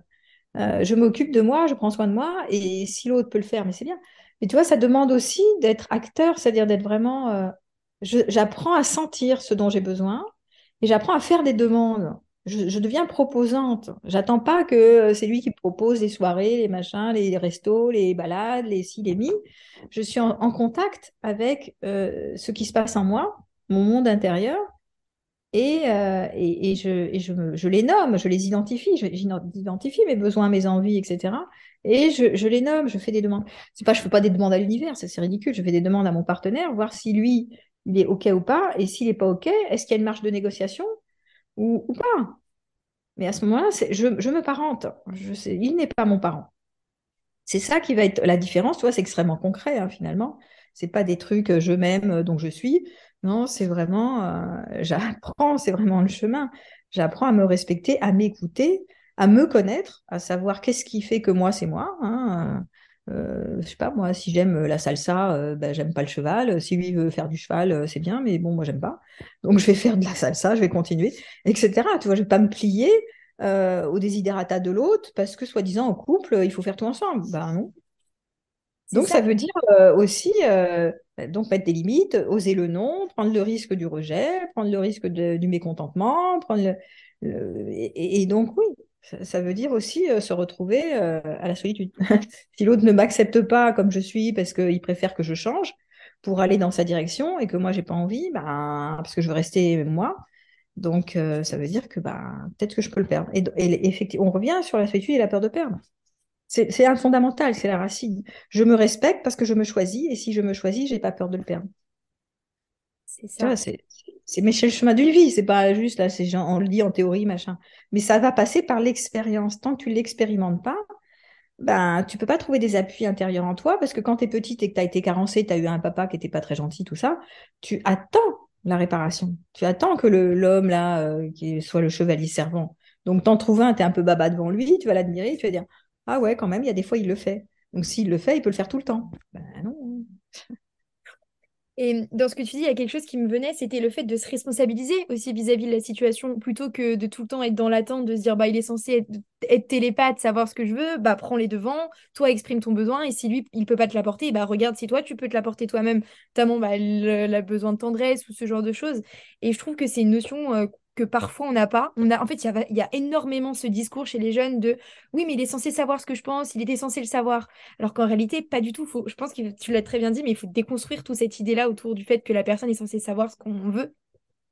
Euh, je m'occupe de moi, je prends soin de moi, et si l'autre peut le faire, mais c'est bien. Mais tu vois, ça demande aussi d'être acteur, c'est-à-dire d'être vraiment... Euh, je, j'apprends à sentir ce dont j'ai besoin, et j'apprends à faire des demandes. Je, je deviens proposante. J'attends pas que c'est lui qui propose les soirées, les machins, les restos, les balades, les ci, les mi. Je suis en, en contact avec euh, ce qui se passe en moi, mon monde intérieur, et, euh, et, et, je, et je, me, je les nomme, je les identifie, je, j'identifie mes besoins, mes envies, et cetera. Et je, je les nomme, je fais des demandes. C'est pas, je fais pas des demandes à l'univers, ça c'est ridicule. Je fais des demandes à mon partenaire, voir si lui il est ok ou pas, et s'il est pas ok, est-ce qu'il y a une marge de négociation? Ou, ou pas. Mais à ce moment-là, c'est, je, je me parente. Je sais, il n'est pas mon parent. C'est ça qui va être la différence. Tu vois, c'est extrêmement concret, hein, finalement. Ce n'est pas des trucs « je m'aime, donc je suis ». Non, c'est vraiment... Euh, j'apprends, c'est vraiment le chemin. J'apprends à me respecter, à m'écouter, à me connaître, à savoir qu'est-ce qui fait que moi, c'est moi. Hein. Euh, je ne sais pas, moi, si j'aime la salsa, euh, ben, j'aime pas le cheval. Si lui veut faire du cheval, euh, c'est bien, mais bon, moi, j'aime pas. Donc, je vais faire de la salsa, je vais continuer, et cetera. Tu vois, je ne vais pas me plier euh, aux désiderata de l'autre parce que, soi-disant, en couple, il faut faire tout ensemble. Ben non. Donc, ça. ça veut dire euh, aussi euh, donc mettre des limites, oser le non, prendre le risque du rejet, prendre le risque de, du mécontentement, prendre le, le, et, et donc, oui. Ça veut dire aussi euh, se retrouver euh, à la solitude. Si l'autre ne m'accepte pas comme je suis parce qu'il préfère que je change pour aller dans sa direction et que moi, j'ai pas envie, bah, parce que je veux rester moi, donc euh, ça veut dire que bah, peut-être que je peux le perdre. Et, et effectivement, on revient sur la solitude et la peur de perdre. C'est, c'est un fondamental, c'est la racine. Je me respecte parce que je me choisis et si je me choisis, j'ai pas peur de le perdre. C'est ça. Là, c'est... C'est mais le chemin d'une vie, c'est pas juste là, c'est genre, on le dit en théorie, machin. Mais ça va passer par l'expérience. Tant que tu l'expérimentes pas, ben tu peux pas trouver des appuis intérieurs en toi parce que quand t'es petite et que t'as été carencée, t'as eu un papa qui était pas très gentil, tout ça, tu attends la réparation. Tu attends que le, l'homme là, euh, qui soit le chevalier servant. Donc t'en trouves un, t'es un peu baba devant lui, tu vas l'admirer, tu vas dire ah ouais quand même, il y a des fois il le fait. Donc s'il le fait, il peut le faire tout le temps. Ben non. Et dans ce que tu dis, il y a quelque chose qui me venait, c'était le fait de se responsabiliser aussi vis-à-vis de la situation, plutôt que de tout le temps être dans l'attente, de se dire bah, il est censé être, être télépathe, savoir ce que je veux, bah, prends les devants, toi exprime ton besoin, et si lui, il ne peut pas te l'apporter, bah, regarde si toi, tu peux te l'apporter toi-même, notamment bah, le, le besoin de tendresse ou ce genre de choses. Et je trouve que c'est une notion... Euh, que parfois on n'a pas. On a, en fait, il y, y a énormément ce discours chez les jeunes de « oui, mais il est censé savoir ce que je pense, il était censé le savoir ». Alors qu'en réalité, pas du tout. Faut, je pense que tu l'as très bien dit, mais il faut déconstruire toute cette idée-là autour du fait que la personne est censée savoir ce qu'on veut.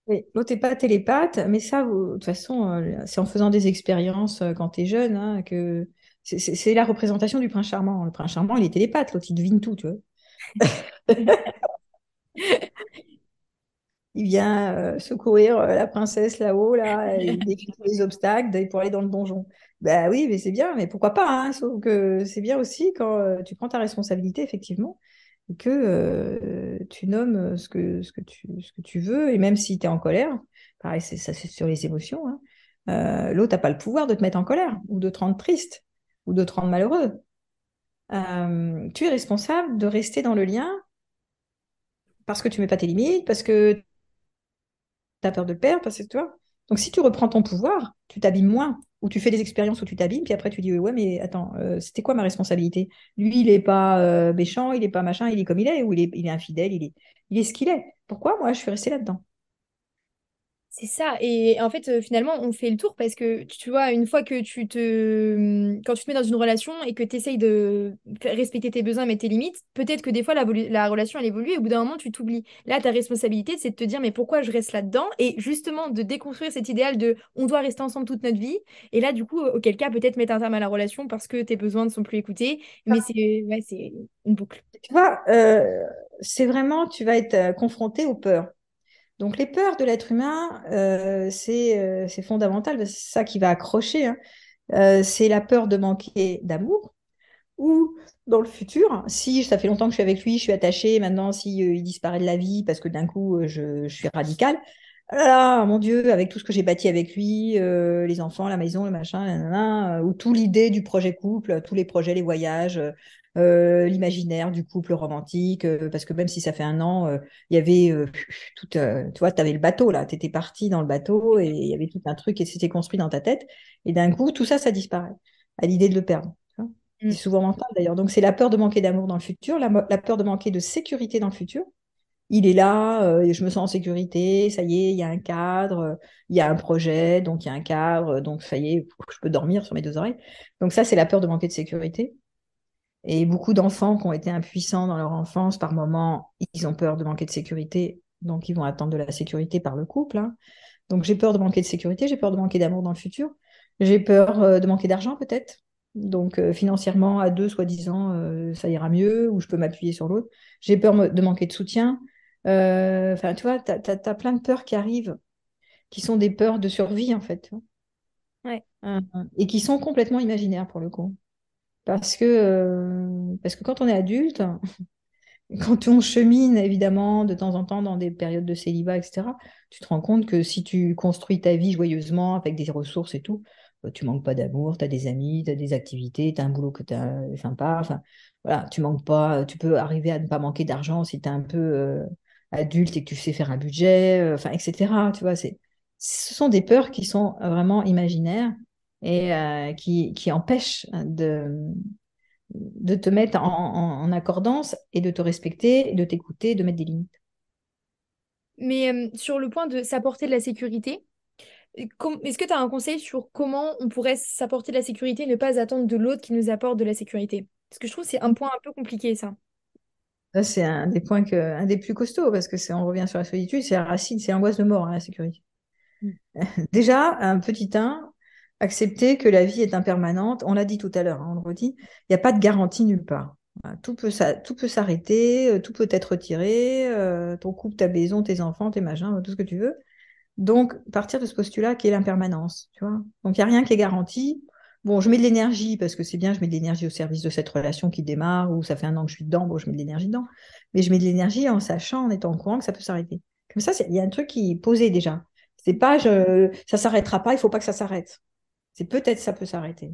Oui, l'autre n'est pas télépathe, mais ça, vous, de toute façon, c'est en faisant des expériences quand tu es jeune, hein, que c'est, c'est, c'est la représentation du prince charmant. Le prince charmant, il est télépathe, l'autre, il devine tout, tu vois. Il vient euh, secourir euh, la princesse là-haut, là, il décrit tous les obstacles pour aller dans le donjon. Ben oui, mais c'est bien, mais pourquoi pas, hein, sauf que c'est bien aussi quand euh, tu prends ta responsabilité, effectivement, et que euh, tu nommes ce que, ce, que tu, ce que tu veux, et même si tu es en colère, pareil, c'est, ça c'est sur les émotions, hein, euh, l'autre n'a pas le pouvoir de te mettre en colère, ou de te rendre triste, ou de te rendre malheureux. Euh, tu es responsable de rester dans le lien, parce que tu ne mets pas tes limites, parce que t'as peur de le perdre, parce que tu vois. Donc si tu reprends ton pouvoir, tu t'abîmes moins, ou tu fais des expériences où tu t'abîmes, puis après tu dis ouais mais attends, euh, c'était quoi ma responsabilité? Lui il est pas euh, méchant, il est pas machin, il est comme il est, ou il est, il est infidèle, il est, il est ce qu'il est. Pourquoi moi je suis restée là-dedans? C'est ça. Et en fait, euh, finalement, on fait le tour parce que, tu vois, une fois que tu te... Quand tu te mets dans une relation et que tu essayes de faire respecter tes besoins mais tes limites, peut-être que des fois, la, volu- la relation, elle évolue et au bout d'un moment, tu t'oublies. Là, ta responsabilité, c'est de te dire, mais pourquoi je reste là-dedans? Et justement, de déconstruire cet idéal de on doit rester ensemble toute notre vie. Et là, du coup, auquel cas, peut-être mettre un terme à la relation parce que tes besoins ne sont plus écoutés. Mais c'est ouais, c'est une boucle. Tu vois, euh, c'est vraiment, tu vas être euh, confronté aux peurs. Donc les peurs de l'être humain, euh, c'est euh, c'est fondamental, parce que c'est ça qui va accrocher, hein. Euh, c'est la peur de manquer d'amour, ou dans le futur, si ça fait longtemps que je suis avec lui, je suis attachée, maintenant si euh, il disparaît de la vie parce que d'un coup euh, je, je suis radicale, ah là là, mon Dieu, avec tout ce que j'ai bâti avec lui, euh, les enfants, la maison, le machin, nanana, euh, ou tout l'idée du projet couple, tous les projets, les voyages, euh, l'imaginaire du couple romantique, euh, parce que même si ça fait un an, euh, il y avait euh, tout, euh, tu vois, t'avais le bateau là, t'étais parti dans le bateau et il y avait tout un truc qui s'était construit dans ta tête, et d'un coup tout ça, ça disparaît à l'idée de le perdre. C'est souvent mental d'ailleurs. Donc, c'est la peur de manquer d'amour dans le futur, la, la peur de manquer de sécurité dans le futur. Il est là, euh, je me sens en sécurité, ça y est, il y a un cadre, euh, il y a un projet, donc il y a un cadre, donc ça y est, je peux dormir sur mes deux oreilles. Donc, ça, c'est la peur de manquer de sécurité. Et beaucoup d'enfants qui ont été impuissants dans leur enfance, par moments, ils ont peur de manquer de sécurité, donc ils vont attendre de la sécurité par le couple, hein. Donc, j'ai peur de manquer de sécurité, j'ai peur de manquer d'amour dans le futur, j'ai peur euh, de manquer d'argent peut-être. Donc, euh, financièrement, à deux, soi-disant, euh, ça ira mieux, ou je peux m'appuyer sur l'autre. J'ai peur me- de manquer de soutien. Euh, Enfin, tu vois, t'as, t'as, t'as plein de peurs qui arrivent, qui sont des peurs de survie, en fait, tu vois. Ouais. Euh, et qui sont complètement imaginaires, pour le coup. Parce que, euh, parce que quand on est adulte, quand on chemine, évidemment, de temps en temps, dans des périodes de célibat, et cetera, tu te rends compte que si tu construis ta vie joyeusement, avec des ressources et tout, bah, tu manques pas d'amour, tu as des amis, tu as des activités, tu as un boulot que tu as sympa. Enfin, voilà, tu manques pas, tu peux arriver à ne pas manquer d'argent si tu es un peu euh, adulte et que tu sais faire un budget, euh, enfin, et cetera. Tu vois, c'est, ce sont des peurs qui sont vraiment imaginaires et euh, qui, qui empêchent de de te mettre en, en, en accordance et de te respecter, et de t'écouter, et de mettre des limites. Mais euh, sur le point de s'apporter de la sécurité, et com- est-ce que tu as un conseil sur comment on pourrait s'apporter de la sécurité et ne pas attendre de l'autre qui nous apporte de la sécurité? Parce que je trouve que c'est un point un peu compliqué, ça. Ça, c'est un des points que, un des plus costauds, parce que c'est, on revient sur la solitude, c'est la racine, c'est l'angoisse de mort, hein, la sécurité. Mm. Déjà, un petit un, accepter que la vie est impermanente, on l'a dit tout à l'heure, hein, on le redit, il n'y a pas de garantie nulle part. Voilà, Tout peut, s'a- tout peut s'arrêter, euh, tout peut être retiré, euh, ton couple, ta maison, tes enfants, tes machins, tout ce que tu veux. Donc, partir de ce postulat qui est l'impermanence, tu vois. Donc, il n'y a rien qui est garanti. Bon, je mets de l'énergie parce que c'est bien, je mets de l'énergie au service de cette relation qui démarre ou ça fait un an que je suis dedans, bon, je mets de l'énergie dedans. Mais je mets de l'énergie en sachant, en étant au courant que ça peut s'arrêter. Comme ça, c'est- il y a un truc qui est posé déjà. C'est pas, je, ça s'arrêtera pas, il faut pas que ça s'arrête. C'est peut-être ça peut s'arrêter.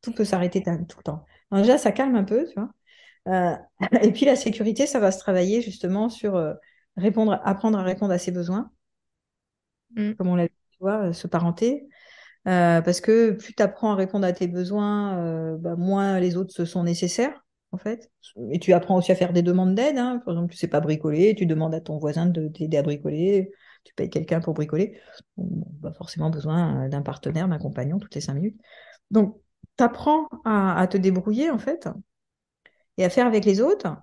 Tout peut s'arrêter t'as- tout le temps. Alors déjà, ça calme un peu, tu vois. Euh, et puis, la sécurité, ça va se travailler justement sur euh, répondre, apprendre à répondre à ses besoins, Mm. comme on l'a dit, tu vois, euh, se parenter. Euh, parce que plus tu apprends à répondre à tes besoins, euh, bah, moins les autres se sont nécessaires, en fait. Et tu apprends aussi à faire des demandes d'aide, hein. Par exemple, tu sais pas bricoler, tu demandes à ton voisin de t'aider à bricoler, tu payes quelqu'un pour bricoler. Bon, bah, forcément besoin euh, d'un partenaire, d'un compagnon toutes les cinq minutes. Donc, tu apprends à, à te débrouiller, en fait, et à faire avec les autres.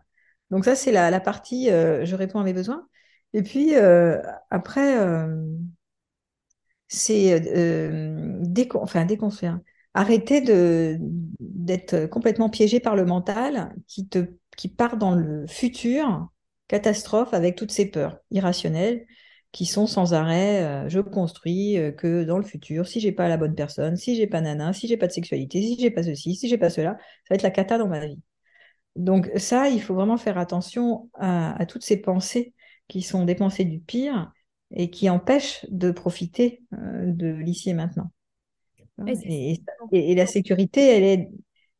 Donc, ça, c'est la, la partie euh, je réponds à mes besoins. Et puis, euh, après, euh, c'est euh, décon- enfin, déconstruire. Arrêter de d'être complètement piégé par le mental qui te qui part dans le futur, catastrophe avec toutes ces peurs irrationnelles qui sont sans arrêt. euh, je construis euh, que dans le futur, si j'ai pas la bonne personne, si j'ai pas nana, si j'ai pas de sexualité, si j'ai pas ceci, si j'ai pas cela, ça va être la cata dans ma vie. Donc ça, il faut vraiment faire attention à, à toutes ces pensées qui sont des pensées du pire et qui empêchent de profiter euh, de l'ici et maintenant. Ouais, c'est Et, et- et la sécurité, elle est,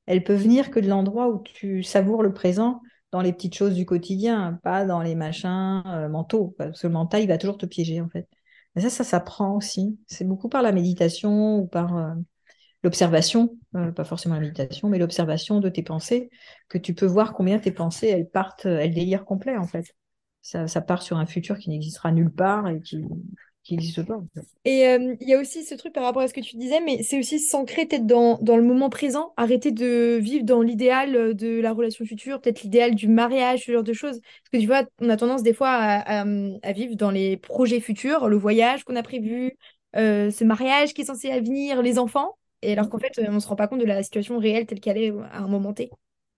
elle peut venir que de l'endroit où tu savoures le présent dans les petites choses du quotidien, pas dans les machins euh, mentaux, parce que le mental, il va toujours te piéger en fait. Mais ça, ça s'apprend aussi. C'est beaucoup par la méditation ou par euh, l'observation, euh, pas forcément la méditation, mais l'observation de tes pensées, que tu peux voir combien tes pensées, elles partent, elles délirent complet en fait. Ça, ça part sur un futur qui n'existera nulle part et qui, qui n'existe pas. Et il euh, y a aussi ce truc par rapport à ce que tu disais, mais c'est aussi s'ancrer peut-être dans, dans le moment présent, arrêter de vivre dans l'idéal de la relation future, peut-être l'idéal du mariage, ce genre de choses. Parce que tu vois, on a tendance des fois à, à, à vivre dans les projets futurs, le voyage qu'on a prévu, euh, ce mariage qui est censé venir, les enfants, et alors qu'en fait, on ne se rend pas compte de la situation réelle telle qu'elle est à un moment T.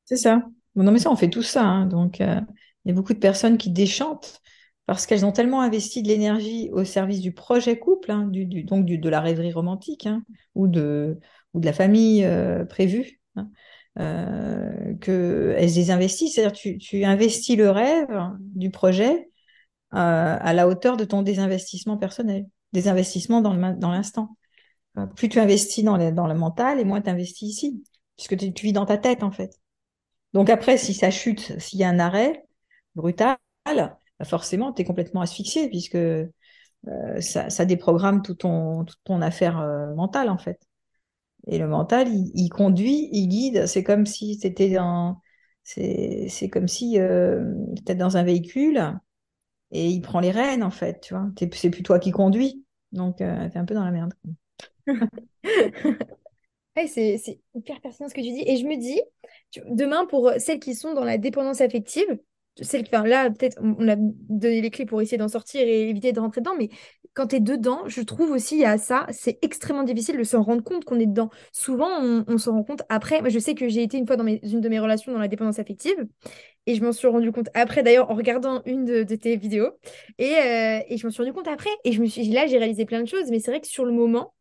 C'est ça. Bon, non mais ça, on fait tout ça, hein. Donc, il euh, y a beaucoup de personnes qui déchantent parce qu'elles ont tellement investi de l'énergie au service du projet couple, hein, du, du, donc du, de la rêverie romantique, hein, ou, de, ou de la famille euh, prévue, hein, euh, qu'elles désinvestissent. C'est-à-dire tu, tu investis le rêve du projet euh, à la hauteur de ton désinvestissement personnel, désinvestissement dans, le, dans l'instant. Enfin, plus tu investis dans, les, dans le mental, et moins tu investis ici, puisque tu, tu vis dans ta tête, en fait. Donc après, si ça chute, s'il y a un arrêt brutal, forcément, tu es complètement asphyxié puisque euh, ça, ça déprogramme tout ton, toute ton affaire euh, mentale, en fait. Et le mental, il, il conduit, il guide. C'est comme si tu étais dans, c'est, c'est comme si, euh, t'étais dans un véhicule et il prend les rênes, en fait. Tu vois, t'es, c'est plus toi qui conduis. Donc, euh, tu es un peu dans la merde. Ouais, c'est, c'est hyper pertinent ce que tu dis. Et je me dis, tu, demain, pour celles qui sont dans la dépendance affective, celle qui, enfin, là, peut-être, on a donné les clés pour essayer d'en sortir et éviter de rentrer dedans, mais quand tu es dedans, je trouve aussi, il y a ça, c'est extrêmement difficile de s'en rendre compte qu'on est dedans. Souvent, on, on s'en rend compte après. Moi, je sais que j'ai été une fois dans mes, une de mes relations dans la dépendance affective, et je m'en suis rendu compte après, d'ailleurs, en regardant une de, de tes vidéos, et, euh, et je m'en suis rendu compte après, et je me suis, là, j'ai réalisé plein de choses, mais c'est vrai que sur le moment,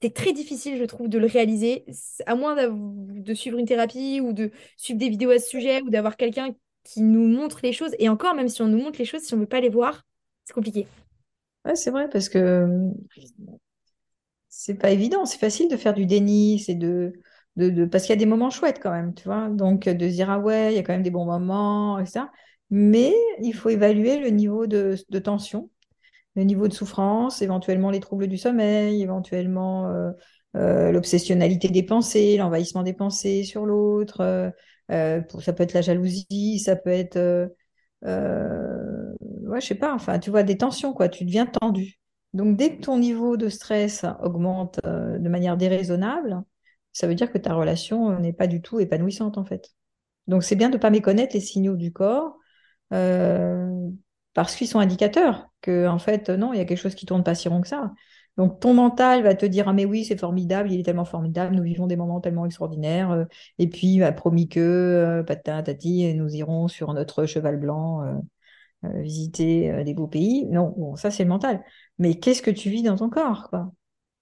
c'est très difficile, je trouve, de le réaliser, à moins de suivre une thérapie, ou de suivre des vidéos à ce sujet, ou d'avoir quelqu'un qui nous montre les choses. Et encore, même si on nous montre les choses, si on ne veut pas les voir, c'est compliqué. Ouais, c'est vrai, parce que c'est pas évident. C'est facile de faire du déni, c'est de, de, de... parce qu'il y a des moments chouettes quand même, tu vois. Donc, de se dire, ah ouais, il y a quand même des bons moments, et cetera. Mais il faut évaluer le niveau de, de tension, le niveau de souffrance, éventuellement les troubles du sommeil, éventuellement euh, euh, l'obsessionnalité des pensées, l'envahissement des pensées sur l'autre... Euh, Euh, ça peut être la jalousie, ça peut être, euh, euh, ouais, je sais pas, enfin, tu vois, des tensions, quoi, tu deviens tendu. Donc, dès que ton niveau de stress augmente euh, de manière déraisonnable, ça veut dire que ta relation n'est pas du tout épanouissante, en fait. Donc, c'est bien de ne pas méconnaître les signaux du corps euh, parce qu'ils sont indicateurs que, en fait, non, il y a quelque chose qui tourne pas si rond que ça. Donc, ton mental va te dire « Ah mais oui, c'est formidable, il est tellement formidable, nous vivons des moments tellement extraordinaires. Euh, » Et puis, bah, promis que, euh, patin, tati, nous irons sur notre cheval blanc euh, euh, visiter euh, des beaux pays. Non, bon, ça, c'est le mental. Mais qu'est-ce que tu vis dans ton corps, quoi?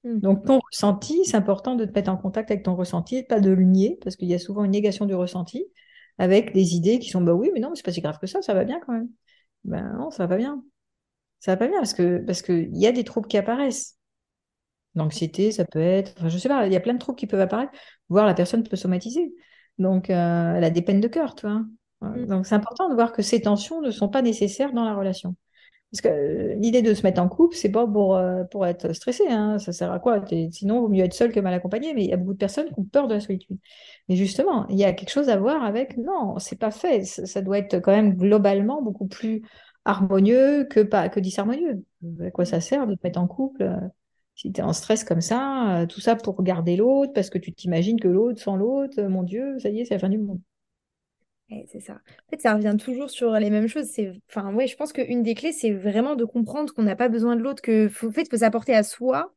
Mmh. Donc, ton ressenti, c'est important de te mettre en contact avec ton ressenti et pas de le nier, parce qu'il y a souvent une négation du ressenti avec des idées qui sont « Bah oui, mais non, mais c'est pas si grave que ça, ça va bien quand même. » Ben non, ça va pas bien. Ça va pas bien parce que, parce que y a des troubles qui apparaissent. L'anxiété, ça peut être... Enfin, je sais pas, il y a plein de troubles qui peuvent apparaître, voire la personne peut somatiser. Donc, euh, elle a des peines de cœur, tu vois. Mm. Donc, c'est important de voir que ces tensions ne sont pas nécessaires dans la relation. Parce que euh, l'idée de se mettre en couple, c'est pas pour, euh, pour être stressé, hein. Ça sert à quoi? T'es... Sinon, il vaut mieux être seul que mal accompagné, mais il y a beaucoup de personnes qui ont peur de la solitude. Mais justement, il y a quelque chose à voir avec... Non, c'est pas fait. Ça, ça doit être quand même globalement beaucoup plus harmonieux que, pas... que disharmonieux. À quoi ça sert de te mettre en couple euh... Si tu es en stress comme ça, euh, tout ça pour garder l'autre, parce que tu t'imagines que l'autre, sans l'autre, euh, mon Dieu, ça y est, c'est la fin du monde. Ouais, c'est ça. En fait, ça revient toujours sur les mêmes choses. C'est... Enfin, ouais, je pense qu'une des clés, c'est vraiment de comprendre qu'on n'a pas besoin de l'autre, que faut... en fait, il faut s'apporter à soi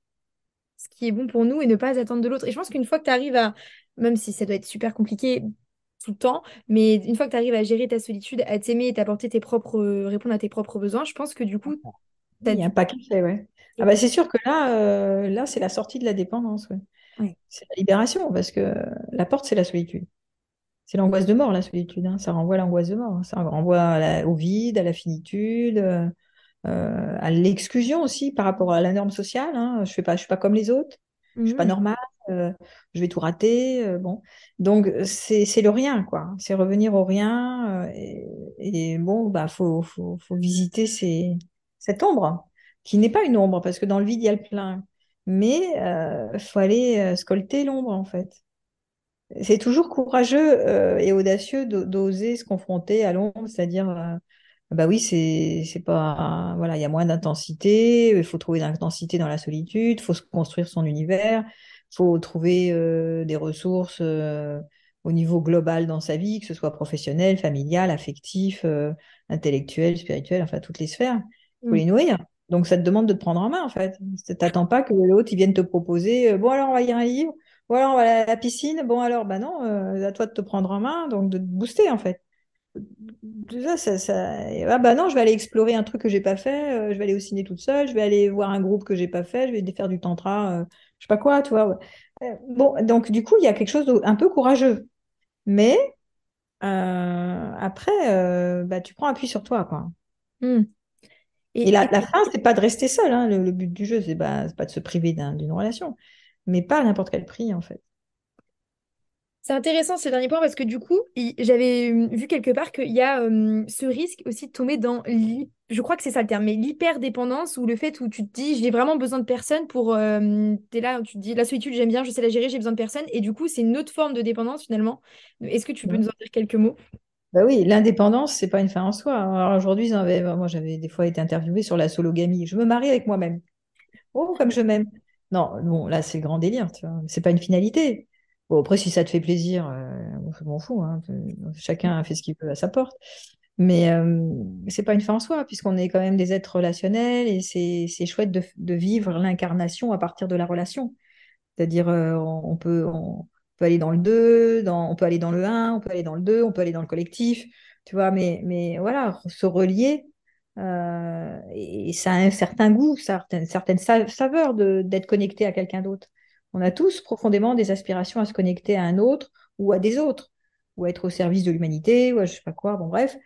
ce qui est bon pour nous et ne pas attendre de l'autre. Et je pense qu'une fois que tu arrives à, même si ça doit être super compliqué tout le temps, mais une fois que tu arrives à gérer ta solitude, à t'aimer et t'apporter tes propres... répondre à tes propres besoins, je pense que du coup... Il y a un paquet, ouais. Ah bah c'est sûr que là, euh, là c'est la sortie de la dépendance. Ouais. Oui. C'est la libération, parce que la porte, c'est la solitude. C'est l'angoisse de mort, la solitude. Hein. Ça renvoie à l'angoisse de mort. Hein. Ça renvoie à la, au vide, à la finitude, euh, à l'exclusion aussi par rapport à la norme sociale. Hein. Je ne suis pas, je suis pas comme les autres. Mm-hmm. Je ne suis pas normale. Euh, je vais tout rater. Euh, bon. Donc, c'est, c'est le rien, quoi. C'est revenir au rien. Euh, et, et bon, bah, faut, faut, faut visiter ces... cette ombre, qui n'est pas une ombre, parce que dans le vide, il y a le plein. Mais il euh, faut aller euh, scolter l'ombre, en fait. C'est toujours courageux euh, et audacieux d'oser se confronter à l'ombre, c'est-à-dire euh, Bah oui, c'est c'est pas voilà, il y a moins d'intensité, il faut trouver d'intensité dans la solitude, il faut se construire son univers, il faut trouver euh, des ressources euh, au niveau global dans sa vie, que ce soit professionnel, familial, affectif, euh, intellectuel, spirituel, enfin toutes les sphères, il faut mm. les nourrir. Donc ça te demande de te prendre en main en fait. T'attends pas que l'autre il vienne te proposer euh, bon alors on va lire un livre, bon alors on va à la, la piscine, bon alors bah non, euh, à toi de te prendre en main, donc de te booster en fait. Ça, ça, ça... Ah bah non, je vais aller explorer un truc que j'ai pas fait, euh, je vais aller au ciné toute seule, je vais aller voir un groupe que j'ai pas fait, je vais faire du tantra, euh, je sais pas quoi, tu vois. Euh, bon, donc du coup, il y a quelque chose d'un peu courageux. Mais euh, après, euh, bah, tu prends appui sur toi, quoi. Mm. Et, et la, et... la fin, c'est pas de rester seule, hein. Le, le but du jeu, c'est, bah, c'est pas de se priver d'un, d'une relation, mais pas à n'importe quel prix, en fait. C'est intéressant ce dernier point parce que du coup, il, j'avais vu quelque part qu'il y a euh, ce risque aussi de tomber dans, je crois que c'est ça le terme, mais l'hyperdépendance ou le fait où tu te dis j'ai vraiment besoin de personne pour, euh, t'es là, tu te dis la solitude j'aime bien, je sais la gérer, j'ai besoin de personne et du coup c'est une autre forme de dépendance finalement. Est-ce que tu peux ouais. nous en dire quelques mots ? Bah oui, l'indépendance c'est pas une fin en soi. Alors aujourd'hui, j'avais, moi j'avais des fois été interviewée sur la sologamie, je me marie avec moi-même. Oh comme je m'aime. Non, bon là c'est le grand délire, tu vois, c'est pas une finalité. Bon, après, si ça te fait plaisir, euh, je m'en fous. Hein, chacun fait ce qu'il peut à sa porte. Mais euh, c'est pas une fin en soi, puisqu'on est quand même des êtres relationnels et c'est, c'est chouette de, de vivre l'incarnation à partir de la relation. C'est-à-dire, euh, on, peut, on peut aller dans le deux, dans, on peut aller dans le un, on peut aller dans le deux, on peut aller dans le collectif, tu vois. Mais, mais voilà, se relier, euh, et ça a un certain goût, ça a une certaine saveur de, d'être connecté à quelqu'un d'autre. On a tous profondément des aspirations à se connecter à un autre ou à des autres, ou à être au service de l'humanité, ou à je sais pas quoi, bon bref.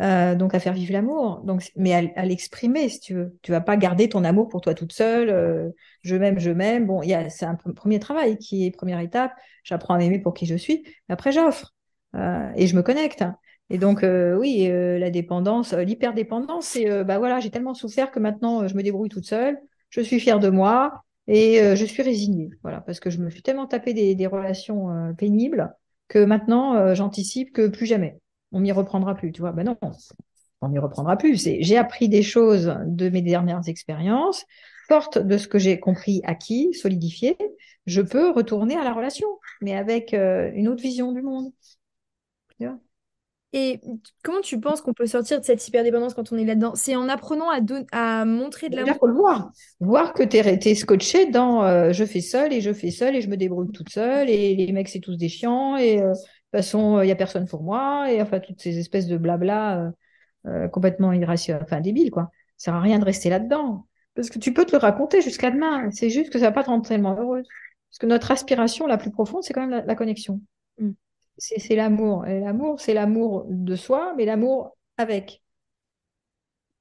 Euh, donc à faire vivre l'amour, donc, mais à, à l'exprimer si tu veux. Tu vas pas garder ton amour pour toi toute seule, euh, je m'aime, je m'aime. Bon, y a, c'est un premier travail qui est première étape, j'apprends à m'aimer pour qui je suis, mais après j'offre euh, et je me connecte. Et donc euh, oui, euh, la dépendance, euh, l'hyperdépendance, c'est euh, bah voilà, j'ai tellement souffert que maintenant euh, je me débrouille toute seule, je suis fière de moi. Et euh, je suis résignée, voilà, parce que je me suis tellement tapé des, des relations euh, pénibles que maintenant, euh, j'anticipe que plus jamais, on m'y reprendra plus, tu vois. Ben non, on m'y reprendra plus. C'est, j'ai appris des choses de mes dernières expériences, forte de ce que j'ai compris, acquis, solidifié, je peux retourner à la relation, mais avec euh, une autre vision du monde. Tu vois ? Et comment tu penses qu'on peut sortir de cette hyperdépendance quand on est là-dedans ? C'est en apprenant à, don- à montrer de l'amour. Il faut le voir. Voir que t'es, t'es scotché dans euh, je fais seule et je fais seule et je me débrouille toute seule et les mecs c'est tous des chiants et euh, de toute façon il euh, n'y a personne pour moi et enfin toutes ces espèces de blabla euh, euh, complètement irrationnels, enfin débiles quoi. Ça sert à rien de rester là-dedans. Parce que tu peux te le raconter jusqu'à demain. C'est juste que ça va pas te rendre tellement heureuse. Parce que notre aspiration la plus profonde c'est quand même la, la connexion. Mm. C'est, c'est l'amour. Et l'amour, c'est l'amour de soi, mais l'amour avec.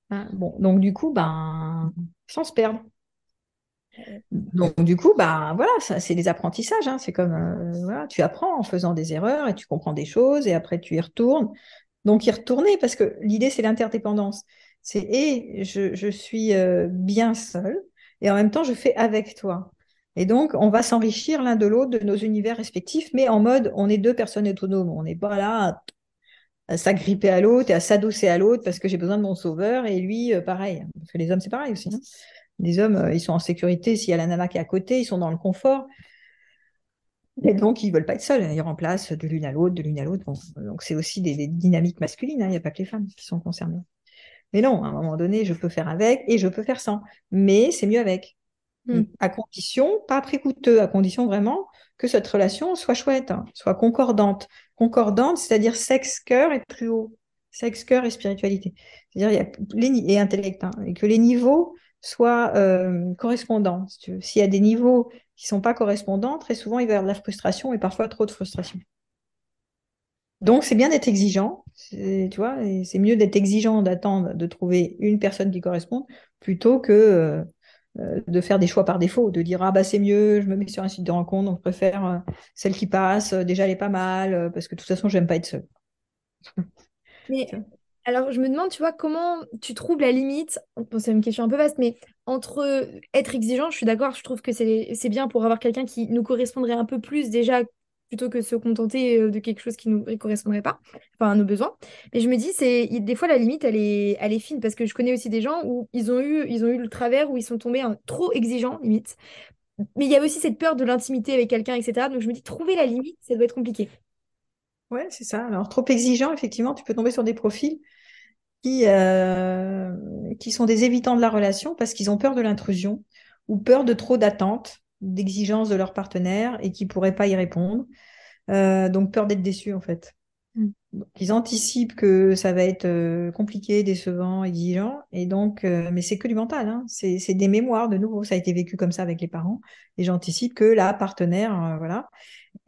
Hein, bon, donc du coup, ben, sans se perdre. Donc du coup, ben, voilà, ça, c'est des apprentissages. Hein, c'est comme, euh, voilà, tu apprends en faisant des erreurs et tu comprends des choses et après tu y retournes. Donc y retourner, parce que l'idée, c'est l'interdépendance. C'est et je, je suis euh, bien seule et en même temps, je fais avec toi. Et donc, on va s'enrichir l'un de l'autre de nos univers respectifs, mais en mode, on est deux personnes autonomes. On n'est pas là à s'agripper à l'autre et à s'adosser à l'autre parce que j'ai besoin de mon sauveur et lui, pareil. Parce que les hommes, c'est pareil aussi. Hein. Les hommes, ils sont en sécurité s'il y a la nana qui est à côté, ils sont dans le confort. Et donc, ils ne veulent pas être seuls. Ils remplacent de l'une à l'autre, de l'une à l'autre. Bon, donc, c'est aussi des, des dynamiques masculines. Hein. Il n'y a pas que les femmes qui sont concernées. Mais non, à un moment donné, je peux faire avec et je peux faire sans. Mais c'est mieux avec. Hmm. À condition, pas après coûteux, à condition vraiment que cette relation soit chouette, hein, soit concordante. Concordante, c'est-à-dire sexe, cœur et trio. Sexe, cœur et spiritualité. C'est-à-dire, il y a les, et intellect, hein, et que les niveaux soient euh, correspondants. Si tu veux. S'il y a des niveaux qui ne sont pas correspondants, très souvent, il va y avoir de la frustration et parfois trop de frustration. Donc, c'est bien d'être exigeant, c'est, tu vois, et c'est mieux d'être exigeant, d'attendre de trouver une personne qui corresponde plutôt que. Euh, de faire des choix par défaut, de dire ah bah c'est mieux, je me mets sur un site de rencontre, donc je préfère celle qui passe, déjà elle est pas mal, parce que de toute façon j'aime pas être seule. Mais alors je me demande, tu vois, comment tu trouves la limite, bon, c'est une question un peu vaste, mais entre être exigeant, je suis d'accord, je trouve que c'est, c'est bien pour avoir quelqu'un qui nous correspondrait un peu plus déjà plutôt que de se contenter de quelque chose qui ne nous correspondrait pas, enfin à nos besoins. Mais je me dis, c'est, des fois, la limite, elle est, elle est fine, parce que je connais aussi des gens où ils ont eu, ils ont eu le travers, où ils sont tombés hein, trop exigeants, limite. Mais il y avait aussi cette peur de l'intimité avec quelqu'un, et cetera. Donc je me dis, trouver la limite, ça doit être compliqué. Ouais, c'est ça. Alors, trop exigeant, effectivement, tu peux tomber sur des profils qui, euh, qui sont des évitants de la relation parce qu'ils ont peur de l'intrusion ou peur de trop d'attentes, d'exigences de leur partenaire et qui ne pourraient pas y répondre. Euh, donc, peur d'être déçus, en fait. Mm. Donc, ils anticipent que ça va être euh, compliqué, décevant, exigeant. Et donc, euh, mais c'est que du mental. Hein. C'est, c'est des mémoires, de nouveau. Ça a été vécu comme ça avec les parents. Et j'anticipe que la partenaire, euh, voilà...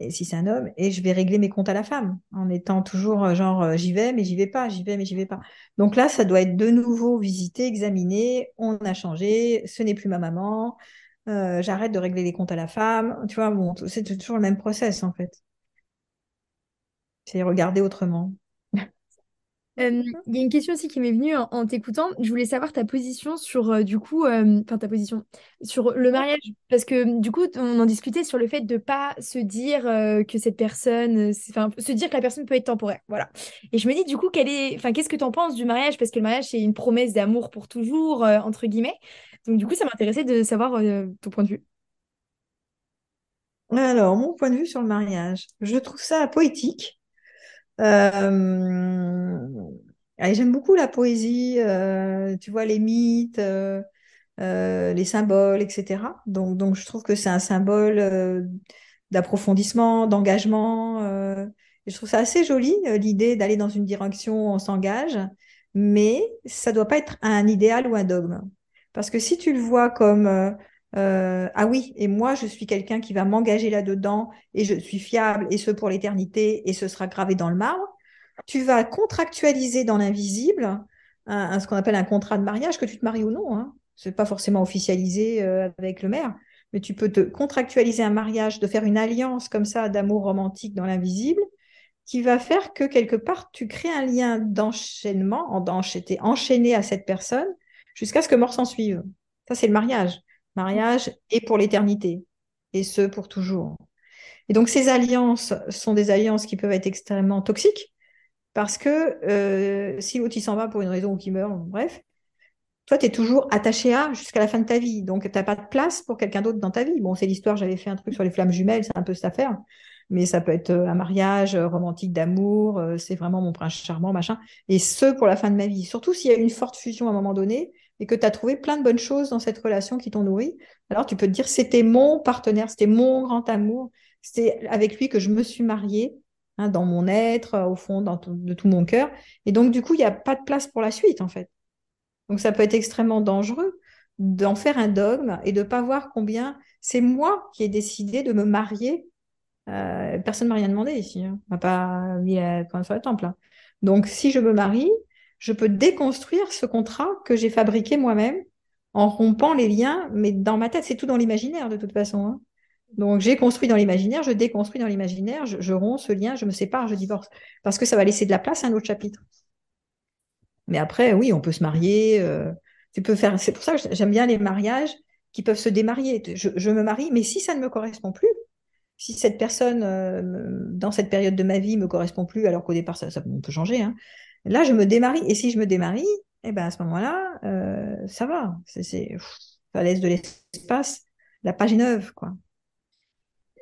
Et si c'est un homme, et je vais régler mes comptes à la femme, en étant toujours genre j'y vais, mais j'y vais pas, j'y vais, mais j'y vais pas. Donc là, ça doit être de nouveau visité, examiné, on a changé, ce n'est plus ma maman, euh, j'arrête de régler les comptes à la femme, tu vois, bon, c'est toujours le même process en fait. C'est regarder autrement. Il euh, y a une question aussi qui m'est venue en, en t'écoutant. Je voulais savoir ta position sur euh, du coup, enfin euh, ta position sur le mariage, parce que du coup on en discutait sur le fait de pas se dire euh, que cette personne, enfin se dire que la personne peut être temporaire, voilà. Et je me dis du coup quelle est, enfin qu'est-ce que t'en penses du mariage, parce que le mariage c'est une promesse d'amour pour toujours euh, entre guillemets. Donc du coup ça m'intéressait de savoir euh, ton point de vue. Alors mon point de vue sur le mariage, je trouve ça poétique. Euh... Allez, j'aime beaucoup la poésie, euh, tu vois, les mythes, euh, euh, les symboles, et cetera. Donc, donc, je trouve que c'est un symbole euh, d'approfondissement, d'engagement. Euh, et je trouve ça assez joli, euh, l'idée d'aller dans une direction où on s'engage, mais ça doit pas être un idéal ou un dogme. Parce que si tu le vois comme... Euh, Euh, ah oui, et moi je suis quelqu'un qui va m'engager là-dedans et je suis fiable et ce pour l'éternité et ce sera gravé dans le marbre, tu vas contractualiser dans l'invisible un, un, ce qu'on appelle un contrat de mariage, que tu te maries ou non, hein. C'est pas forcément officialisé euh, avec le maire, mais tu peux te contractualiser un mariage, de faire une alliance comme ça d'amour romantique dans l'invisible qui va faire que quelque part tu crées un lien d'enchaînement, t'es enchaîné à cette personne jusqu'à ce que mort s'en suive. Ça c'est le mariage. Mariage et pour l'éternité, et ce, pour toujours. Et donc, ces alliances sont des alliances qui peuvent être extrêmement toxiques, parce que euh, si l'autre, il s'en va pour une raison ou qu'il meurt, bref, toi, tu es toujours attaché à jusqu'à la fin de ta vie, donc tu n'as pas de place pour quelqu'un d'autre dans ta vie. Bon, c'est l'histoire, j'avais fait un truc sur les flammes jumelles, c'est un peu cette affaire, mais ça peut être un mariage romantique d'amour, c'est vraiment mon prince charmant, machin, et ce, pour la fin de ma vie. Surtout s'il y a une forte fusion à un moment donné, et que tu as trouvé plein de bonnes choses dans cette relation qui t'ont nourri, alors tu peux te dire c'était mon partenaire, c'était mon grand amour, c'était avec lui que je me suis mariée, hein, dans mon être, au fond, dans tout, de tout mon cœur. Et donc, du coup, il n'y a pas de place pour la suite, en fait. Donc, ça peut être extrêmement dangereux d'en faire un dogme et de ne pas voir combien c'est moi qui ai décidé de me marier. Euh, personne ne m'a rien demandé ici, hein. On ne m'a pas mis la pointe sur la temple. Hein. Donc, si je me marie, je peux déconstruire ce contrat que j'ai fabriqué moi-même en rompant les liens, mais dans ma tête, c'est tout dans l'imaginaire de toute façon. Hein. Donc, j'ai construit dans l'imaginaire, je déconstruis dans l'imaginaire, je, je romps ce lien, je me sépare, je divorce. Parce que ça va laisser de la place à un autre chapitre. Mais après, oui, on peut se marier. Euh, tu peux faire. C'est pour ça que j'aime bien les mariages qui peuvent se démarier. Je, je me marie, mais si ça ne me correspond plus, si cette personne, euh, dans cette période de ma vie, ne me correspond plus, alors qu'au départ, ça, ça on peut changer, hein. Là, je me démarie. Et si je me démarie, eh ben à ce moment-là, euh, ça va. C'est, c'est... Pff, ça laisse de l'espace. La page est neuve, quoi.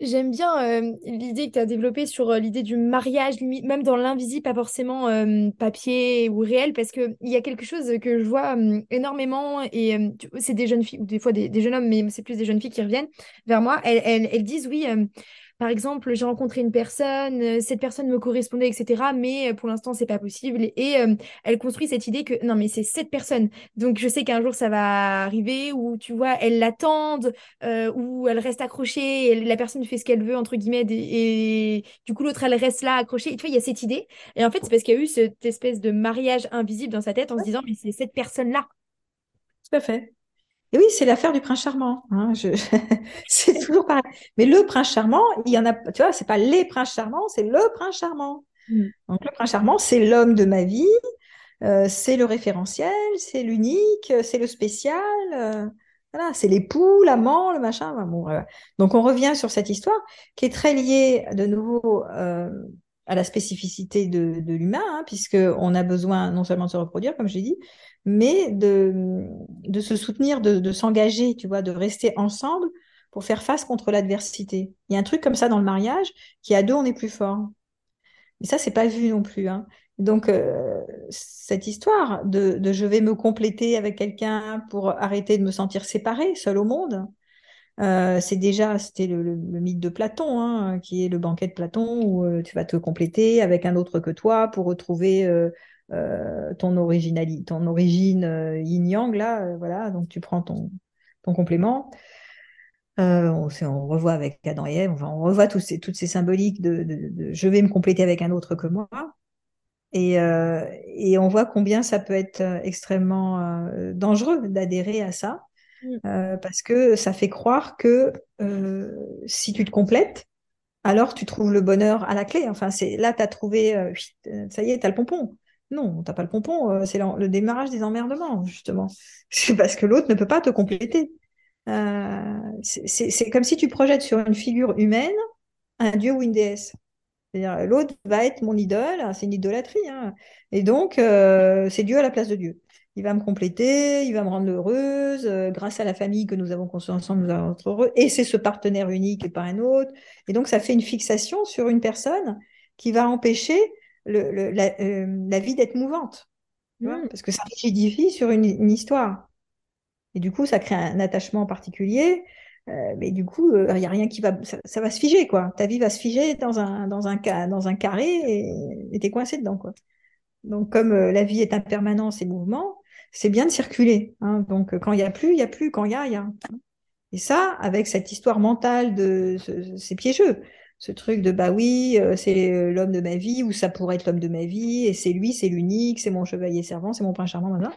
J'aime bien euh, l'idée que tu as développée sur euh, l'idée du mariage, même dans l'invisible, pas forcément euh, papier ou réel, parce qu'il y a quelque chose que je vois euh, énormément, et euh, c'est des jeunes filles, ou des fois des, des jeunes hommes, mais c'est plus des jeunes filles qui reviennent vers moi. Elles, elles, elles disent oui... Euh, Par exemple, j'ai rencontré une personne, cette personne me correspondait, et cetera. Mais pour l'instant, c'est pas possible. Et euh, elle construit cette idée que non, mais c'est cette personne. Donc, je sais qu'un jour, ça va arriver. Ou tu vois, elle l'attendent, euh, ou elle reste accrochée. Et la personne fait ce qu'elle veut entre guillemets. Et, et du coup, l'autre, elle reste là accrochée. Et tu vois, il y a cette idée. Et en fait, c'est parce qu'il y a eu cette espèce de mariage invisible dans sa tête en se disant, mais c'est cette personne-là. Tout à fait. Et oui, c'est l'affaire du prince charmant. Hein, je... c'est toujours pareil. Mais le prince charmant, il y en a. Tu vois, c'est pas les princes charmants, c'est le prince charmant. Mmh. Donc le prince charmant, c'est l'homme de ma vie, euh, c'est le référentiel, c'est l'unique, c'est le spécial. Euh, Voilà, c'est l'époux, l'amant, le machin. Bon, euh, donc, on revient sur cette histoire qui est très liée de nouveau euh, à la spécificité de, de l'humain, hein, puisqu'on a besoin non seulement de se reproduire, comme je l'ai dit, mais de, de se soutenir, de, de s'engager, tu vois, de rester ensemble pour faire face contre l'adversité. Il y a un truc comme ça dans le mariage qui, à deux, on est plus fort. Mais ça, c'est pas vu non plus, hein. Donc, euh, cette histoire de, de je vais me compléter avec quelqu'un pour arrêter de me sentir séparée, seule au monde, euh, c'est déjà, c'était le, le, le mythe de Platon, hein, qui est le banquet de Platon, où euh, tu vas te compléter avec un autre que toi pour retrouver euh, euh, ton originalité, ton origine euh, yin-yang, là, euh, voilà, donc tu prends ton, ton complément. Euh, on, on revoit avec Adam et Ève, enfin, on revoit tous ces, toutes ces symboliques de, de, de, de je vais me compléter avec un autre que moi. Et, euh, et on voit combien ça peut être extrêmement euh, dangereux d'adhérer à ça, euh, parce que ça fait croire que euh, si tu te complètes, alors tu trouves le bonheur à la clé. Enfin, c'est, là, tu as trouvé, euh, ça y est, tu as le pompon. Non, tu n'as pas le pompon, euh, c'est le, le démarrage des emmerdements, justement. C'est parce que l'autre ne peut pas te compléter. Euh, c'est, c'est, c'est comme si tu projettes sur une figure humaine un dieu ou une déesse. C'est-à-dire, l'autre va être mon idole, c'est une idolâtrie, hein. Et donc, euh, c'est Dieu à la place de Dieu. Il va me compléter, il va me rendre heureuse, euh, grâce à la famille que nous avons construite ensemble, nous allons être heureux, et c'est ce partenaire unique et pas un autre. Et donc, ça fait une fixation sur une personne qui va empêcher le, le, la, euh, la vie d'être mouvante, tu vois, mmh. parce que ça rigidifie sur une, une histoire. Et du coup, ça crée un attachement particulier. Euh, mais du coup, il euh, n'y a rien qui va... Ça, ça va se figer, quoi. Ta vie va se figer dans un, dans un, dans un carré et t'es coincé dedans, quoi. Donc, comme euh, la vie est impermanence et mouvement, c'est bien de circuler, hein. Donc, quand il n'y a plus, il n'y a plus. Quand il y a, il y a. Et ça, avec cette histoire mentale de... C'est, c'est piégeux. Ce truc de, bah oui, euh, c'est l'homme de ma vie, ou ça pourrait être l'homme de ma vie, et c'est lui, c'est l'unique, c'est mon chevalier servant, c'est mon prince charmant, maintenant.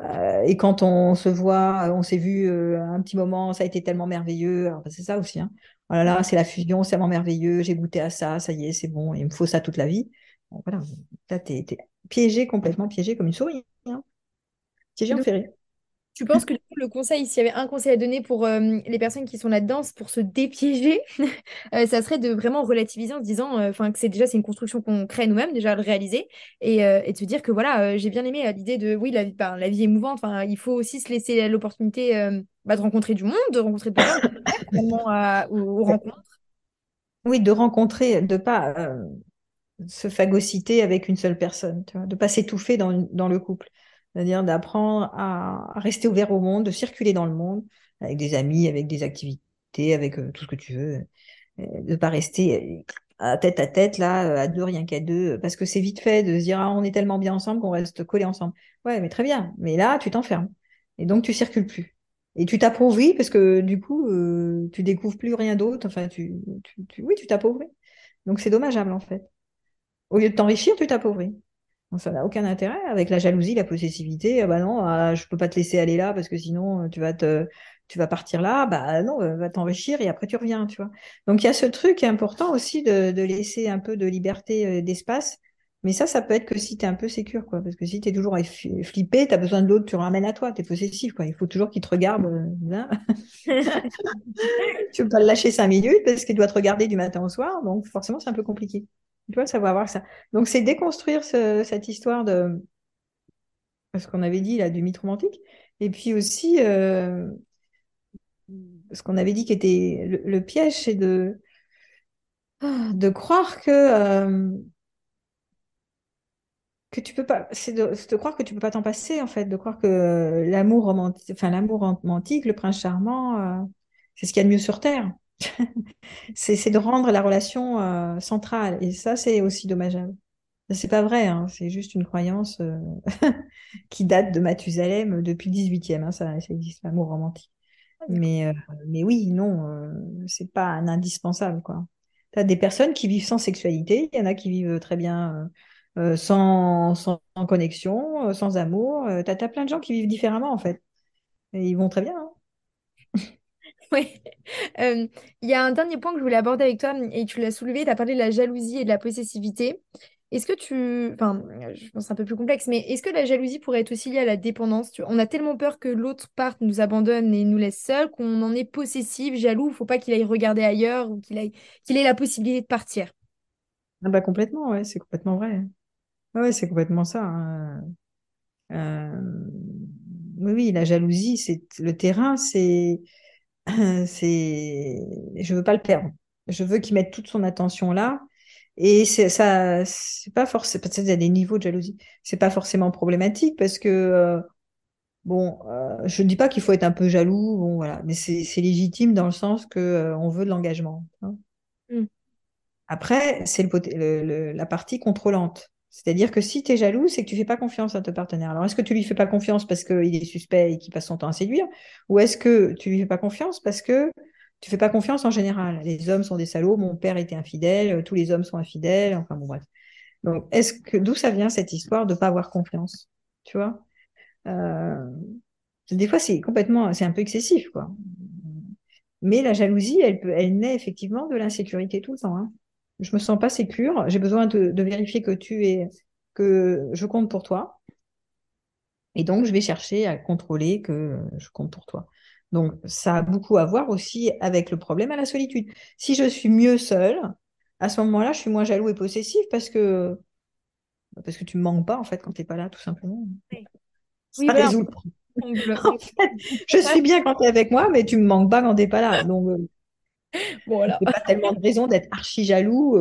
Euh, et quand on se voit, on s'est vu euh, un petit moment, ça a été tellement merveilleux. Alors, c'est ça aussi, hein. Voilà, là, c'est la fusion, c'est tellement merveilleux, j'ai goûté à ça, ça y est, c'est bon, il me faut ça toute la vie. Donc, voilà, là, t'es, t'es piégé, complètement piégé comme une souris, hein. Piégé en ferré. Tu penses que le conseil, s'il y avait un conseil à donner pour euh, les personnes qui sont là-dedans, pour se dépiéger, euh, ça serait de vraiment relativiser en se disant euh, que c'est déjà c'est une construction qu'on crée nous-mêmes, déjà à le réaliser, et, euh, et de se dire que voilà, euh, j'ai bien aimé euh, l'idée de, oui, la vie, bah, la vie est mouvante, il faut aussi se laisser l'opportunité euh, bah, de rencontrer du monde, de rencontrer de personnes, aux, aux rencontres. Oui, de rencontrer, de ne pas euh, se phagocyter avec une seule personne, tu vois, de ne pas s'étouffer dans, dans le couple. C'est-à-dire d'apprendre à rester ouvert au monde, de circuler dans le monde, avec des amis, avec des activités, avec euh, tout ce que tu veux, euh, de pas rester à tête à tête, là, à deux, rien qu'à deux, parce que c'est vite fait de se dire, ah, on est tellement bien ensemble qu'on reste collés ensemble. Ouais, mais très bien, mais là, tu t'enfermes, et donc tu circules plus. Et tu t'appauvris, parce que du coup, euh, tu découvres plus rien d'autre, enfin, tu, tu, tu, oui, tu t'appauvris. Donc c'est dommageable, en fait. Au lieu de t'enrichir, tu t'appauvris. Ça n'a aucun intérêt avec la jalousie, la possessivité. Ah bah non, ah, je peux pas te laisser aller là parce que sinon tu vas te, tu vas partir là. Bah non, va t'enrichir et après tu reviens, tu vois. Donc il y a ce truc qui est important aussi de, de laisser un peu de liberté, d'espace. Mais ça, ça peut être que si t'es un peu sécure, quoi. Parce que si t'es toujours flippé, t'as besoin de l'autre, tu ramènes à toi, t'es possessif, quoi. Il faut toujours qu'il te regarde. Hein. Tu peux pas le lâcher cinq minutes parce qu'il doit te regarder du matin au soir. Donc forcément, c'est un peu compliqué. Tu vois, ça va avoir ça. Donc, c'est déconstruire ce, cette histoire de ce qu'on avait dit, là, du mythe romantique. Et puis aussi, euh, ce qu'on avait dit qui était le, le piège, c'est de, de croire que, euh, que tu peux pas... C'est de, c'est de croire que tu peux pas t'en passer, en fait, de croire que l'amour romantique, enfin, l'amour romantique, le prince charmant, euh, c'est ce qu'il y a de mieux sur Terre. c'est, c'est de rendre la relation euh, centrale, et ça c'est aussi dommageable. C'est pas vrai, hein. C'est juste une croyance euh, qui date de Mathusalem depuis le dix-huitième, hein. Ça, ça existe, l'amour romantique, mais, euh, mais oui, non, euh, c'est pas un indispensable, quoi. T'as des personnes qui vivent sans sexualité, il y en a qui vivent très bien euh, sans, sans, sans connexion, sans amour, t'as, t'as plein de gens qui vivent différemment, en fait, et ils vont très bien, hein. Oui, euh, il y a un dernier point que je voulais aborder avec toi, et tu l'as soulevé, tu as parlé de la jalousie et de la possessivité. Est-ce que tu... Enfin, je pense que c'est un peu plus complexe, mais est-ce que la jalousie pourrait être aussi liée à la dépendance? Tu vois, on a tellement peur que l'autre parte, nous abandonne et nous laisse seuls qu'on en est possessif, jaloux, faut pas qu'il aille regarder ailleurs ou qu'il aille... qu'il ait la possibilité de partir. Ah bah complètement, ouais, c'est complètement vrai. Ah ouais, c'est complètement ça. Hein. Euh... Oui, oui, la jalousie, c'est le terrain, c'est... c'est... Je veux pas le perdre. Je veux qu'il mette toute son attention là. Et c'est, ça, c'est pas forcément... Peut-être qu'il y a des niveaux de jalousie. C'est pas forcément problématique parce que... Euh, bon, euh, je ne dis pas qu'il faut être un peu jaloux, bon, voilà, mais c'est, c'est légitime dans le sens que euh, on veut de l'engagement. Hein. Mm. Après, c'est le, le, le, la partie contrôlante. C'est-à-dire que si tu es jaloux, c'est que tu ne fais pas confiance à ton partenaire. Alors, est-ce que tu lui fais pas confiance parce qu'il est suspect et qu'il passe son temps à séduire? Ou est-ce que tu lui fais pas confiance parce que tu fais pas confiance en général? Les hommes sont des salauds, mon père était infidèle, tous les hommes sont infidèles, enfin bon, bref. Donc, est-ce que, d'où ça vient cette histoire de ne pas avoir confiance? Tu vois euh, des fois, c'est complètement, c'est un peu excessif, quoi. Mais la jalousie, elle, peut, elle naît effectivement de l'insécurité tout le temps, hein. Je me sens pas sécure, j'ai besoin de, de vérifier que tu es, que je compte pour toi. Et donc, je vais chercher à contrôler que je compte pour toi. Donc, ça a beaucoup à voir aussi avec le problème à la solitude. Si je suis mieux seule, à ce moment-là, je suis moins jaloux et possessif parce que, parce que tu me manques pas, en fait, quand t'es pas là, tout simplement. Oui. Ça oui, résout ben, le problème. En fait, je suis bien quand t'es avec moi, mais tu me manques pas quand t'es pas là. Donc, euh... bon, voilà. C'est pas tellement de raison d'être archi jaloux,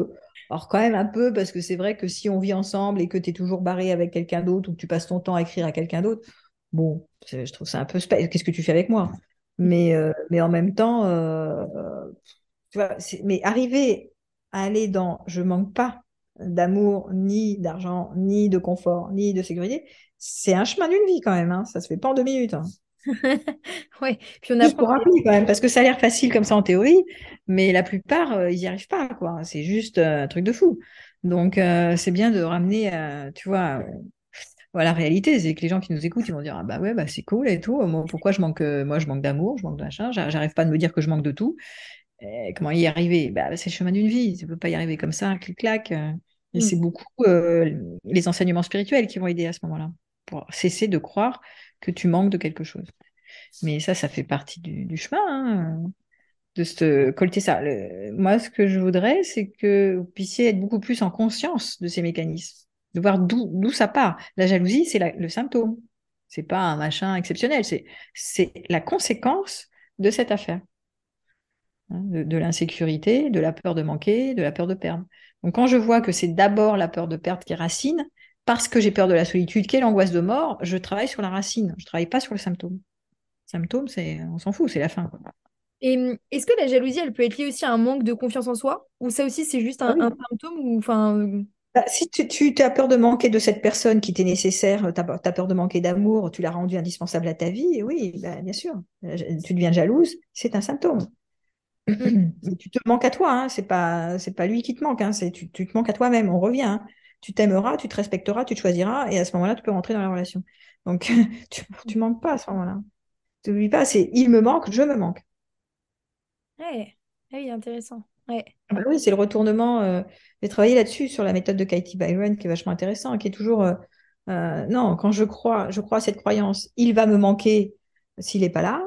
alors quand même un peu, parce que c'est vrai que si on vit ensemble et que tu es toujours barré avec quelqu'un d'autre ou que tu passes ton temps à écrire à quelqu'un d'autre, bon, je trouve ça un peu space. Qu'est-ce que tu fais avec moi? Mais, euh, mais en même temps, euh, tu vois, c'est... mais arriver à aller dans je manque pas d'amour, ni d'argent, ni de confort, ni de sécurité, c'est un chemin d'une vie quand même, hein. Ça se fait pas en deux minutes. Hein. Ouais, puis on apprend... pour rappeler quand même, parce que ça a l'air facile comme ça en théorie, mais la plupart euh, ils n'y arrivent pas, quoi. C'est juste euh, un truc de fou. Donc euh, c'est bien de ramener, euh, tu vois, euh, à la réalité, c'est que les gens qui nous écoutent, ils vont dire ah bah ouais bah c'est cool et tout. Moi, pourquoi je manque, euh, moi je manque d'amour, je manque de machin, j'arrive pas à me dire que je manque de tout. Et comment y arriver? Bah c'est le chemin d'une vie. Tu peux pas y arriver comme ça, clic clac. Euh, et mm. c'est beaucoup euh, les enseignements spirituels qui vont aider à ce moment-là pour cesser de croire que tu manques de quelque chose. Mais ça, ça fait partie du, du chemin, hein, de se colter ça. Le, moi, ce que je voudrais, c'est que vous puissiez être beaucoup plus en conscience de ces mécanismes, de voir d'où, d'où ça part. La jalousie, c'est la, le symptôme. C'est pas un machin exceptionnel, c'est, c'est la conséquence de cette affaire. Hein, de, de l'insécurité, de la peur de manquer, de la peur de perdre. Donc, quand je vois que c'est d'abord la peur de perdre qui est racine, parce que j'ai peur de la solitude, quelle angoisse de mort, je travaille sur la racine, je ne travaille pas sur le symptôme. Le symptôme, c'est, on s'en fout, c'est la fin. Quoi. Et est-ce que la jalousie, elle peut être liée aussi à un manque de confiance en soi? Ou ça aussi, c'est juste un, oui. un symptôme ou, bah, si tu, tu as peur de manquer de cette personne qui t'est nécessaire, tu as peur de manquer d'amour, tu l'as rendue indispensable à ta vie, oui, bah, bien sûr, tu deviens jalouse, c'est un symptôme. Mm-hmm. Tu te manques à toi, hein. c'est pas, c'est pas lui qui te manque, hein. c'est, tu, tu te manques à toi-même, on revient. Hein. Tu t'aimeras, tu te respecteras, tu te choisiras, et à ce moment-là, tu peux rentrer dans la relation. Donc, tu ne manques pas à ce moment-là. Tu n'oublies pas, c'est il me manque, je me manque. Ouais. Oui, intéressant. Ouais. Ben oui, c'est le retournement. Euh... J'ai travaillé là-dessus, sur la méthode de Katie Byron, qui est vachement intéressant, qui est toujours, euh, euh, non, quand je crois, je crois à cette croyance, il va me manquer s'il n'est pas là,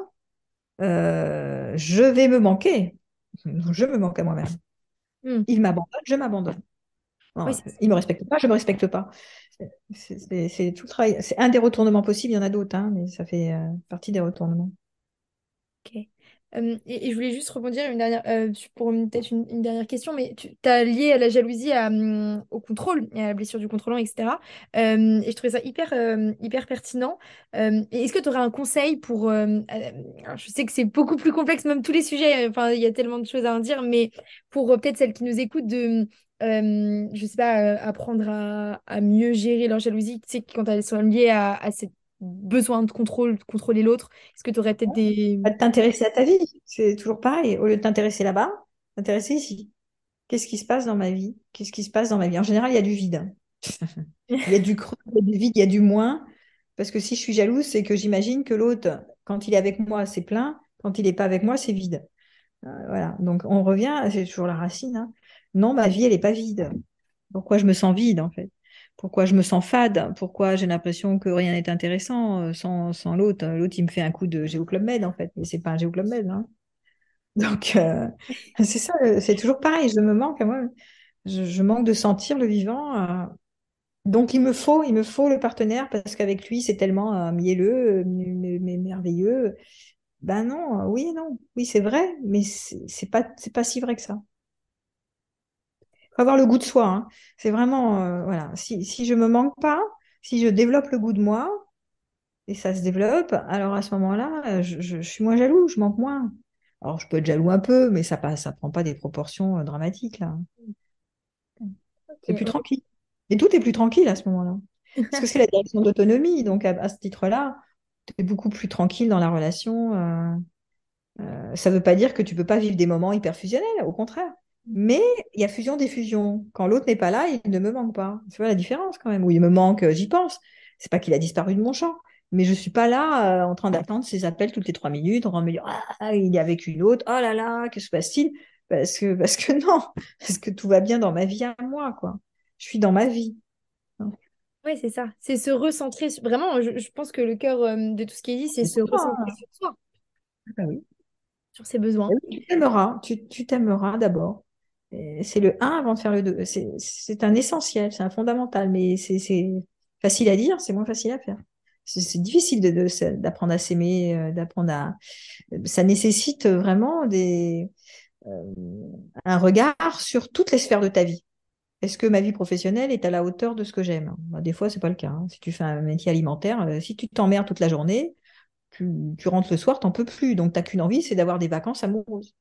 euh, je vais me manquer. Je me manque à moi-même. Mm. Il m'abandonne, je m'abandonne. Non, oui, il ne me respecte pas, je ne me respecte pas. C'est, c'est, c'est tout le travail. C'est un des retournements possibles, il y en a d'autres, hein, mais ça fait euh, partie des retournements. Ok. Euh, et, et je voulais juste rebondir une dernière, euh, pour une, peut-être une, une dernière question, mais tu as lié à la jalousie à, euh, au contrôle et à la blessure du contrôlant, et cetera. Euh, et je trouvais ça hyper, euh, hyper pertinent. Euh, et est-ce que tu aurais un conseil pour... Euh, euh, je sais que c'est beaucoup plus complexe, même tous les sujets, enfin, il y a tellement de choses à en dire, mais pour euh, peut-être celles qui nous écoutent, de... Euh, je sais pas, euh, apprendre à, à mieux gérer leur jalousie, tu sais, quand elles sont liées à, à ce besoin de contrôle, de contrôler l'autre. Est-ce que tu aurais peut-être des... Pas de t'intéresser à ta vie, c'est toujours pareil. Au lieu de t'intéresser là-bas, t'intéresser ici. Qu'est-ce qui se passe dans ma vie? Qu'est-ce qui se passe dans ma vie? En général, il y a du vide. Il y a du creux, il y a du vide, il y a du moins. Parce que si je suis jalouse, c'est que j'imagine que l'autre, quand il est avec moi, c'est plein. Quand il n'est pas avec moi, c'est vide. Euh, voilà. Donc, on revient, c'est toujours la racine, hein. Non, ma vie, elle n'est pas vide. Pourquoi je me sens vide, en fait? Pourquoi je me sens fade? Pourquoi j'ai l'impression que rien n'est intéressant sans, sans l'autre? L'autre, il me fait un coup de Géo Club Med, en fait. Mais c'est pas un Géo Club Med, hein. Donc, euh, c'est ça, c'est toujours pareil. Je me manque à moi. Je, je manque de sentir le vivant. Euh, donc, il me faut, il me faut le partenaire parce qu'avec lui, c'est tellement euh, mielleux, merveilleux. Ben non, oui, non. Oui, c'est vrai, mais c'est, c'est pas, c'est pas si vrai que ça. Faut avoir le goût de soi. Hein. C'est vraiment, euh, voilà. Si, si je me manque pas, si je développe le goût de moi, et ça se développe, alors à ce moment-là, je, je, je suis moins jaloux, je manque moins. Alors, je peux être jaloux un peu, mais ça ne ça prend pas des proportions euh, dramatiques, là. Okay. C'est plus tranquille. Et tout est plus tranquille à ce moment-là. Parce que c'est la direction d'autonomie. Donc, à, à ce titre-là, tu es beaucoup plus tranquille dans la relation. Euh, euh, ça ne veut pas dire que tu ne peux pas vivre des moments hyper fusionnels, au contraire. Mais il y a fusion-défusion. Quand l'autre n'est pas là, il ne me manque pas. Tu vois la différence, quand même. Où il me manque, j'y pense. Ce n'est pas qu'il a disparu de mon champ. Mais je ne suis pas là euh, en train d'attendre ses appels toutes les trois minutes, en me disant « Ah, il est avec une autre, oh là là, que se passe-t-il » parce que, parce que non, parce que tout va bien dans ma vie à moi, quoi. Je suis dans ma vie. Oui, c'est ça. C'est se recentrer. Sur... Vraiment, je, je pense que le cœur euh, de tout ce qui est dit, c'est, c'est se toi, recentrer hein. sur soi. Ah oui. Sur ses besoins. Oui, tu t'aimeras, tu, tu t'aimeras d'abord. Et c'est le un avant de faire le deux. C'est, c'est un essentiel, c'est un fondamental, mais c'est, c'est facile à dire, c'est moins facile à faire. C'est, c'est difficile de, de, d'apprendre à s'aimer, euh, d'apprendre à... Ça nécessite vraiment des, euh, un regard sur toutes les sphères de ta vie. Est-ce que ma vie professionnelle est à la hauteur de ce que j'aime? Bah, des fois, c'est pas le cas. Hein. Si tu fais un métier alimentaire, euh, si tu t'emmerdes toute la journée, tu, tu rentres le soir, t'en peux plus. Donc, t'as qu'une envie, c'est d'avoir des vacances amoureuses.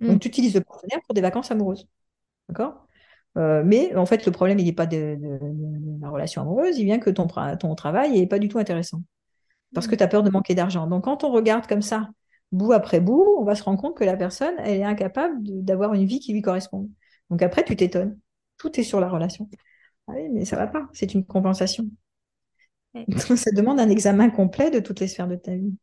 Mmh. Donc, tu utilises le partenaire pour des vacances amoureuses. D'accord ? Euh, mais en fait, le problème, il n'est pas de, de, de la relation amoureuse, il vient que ton, ton travail n'est pas du tout intéressant. Parce que tu as peur de manquer d'argent. Donc, quand on regarde comme ça, bout après bout, on va se rendre compte que la personne, elle est incapable de, d'avoir une vie qui lui corresponde. Donc après, tu t'étonnes. Tout est sur la relation. Ah oui, mais ça ne va pas. C'est une compensation. Ouais. Donc, ça demande un examen complet de toutes les sphères de ta vie.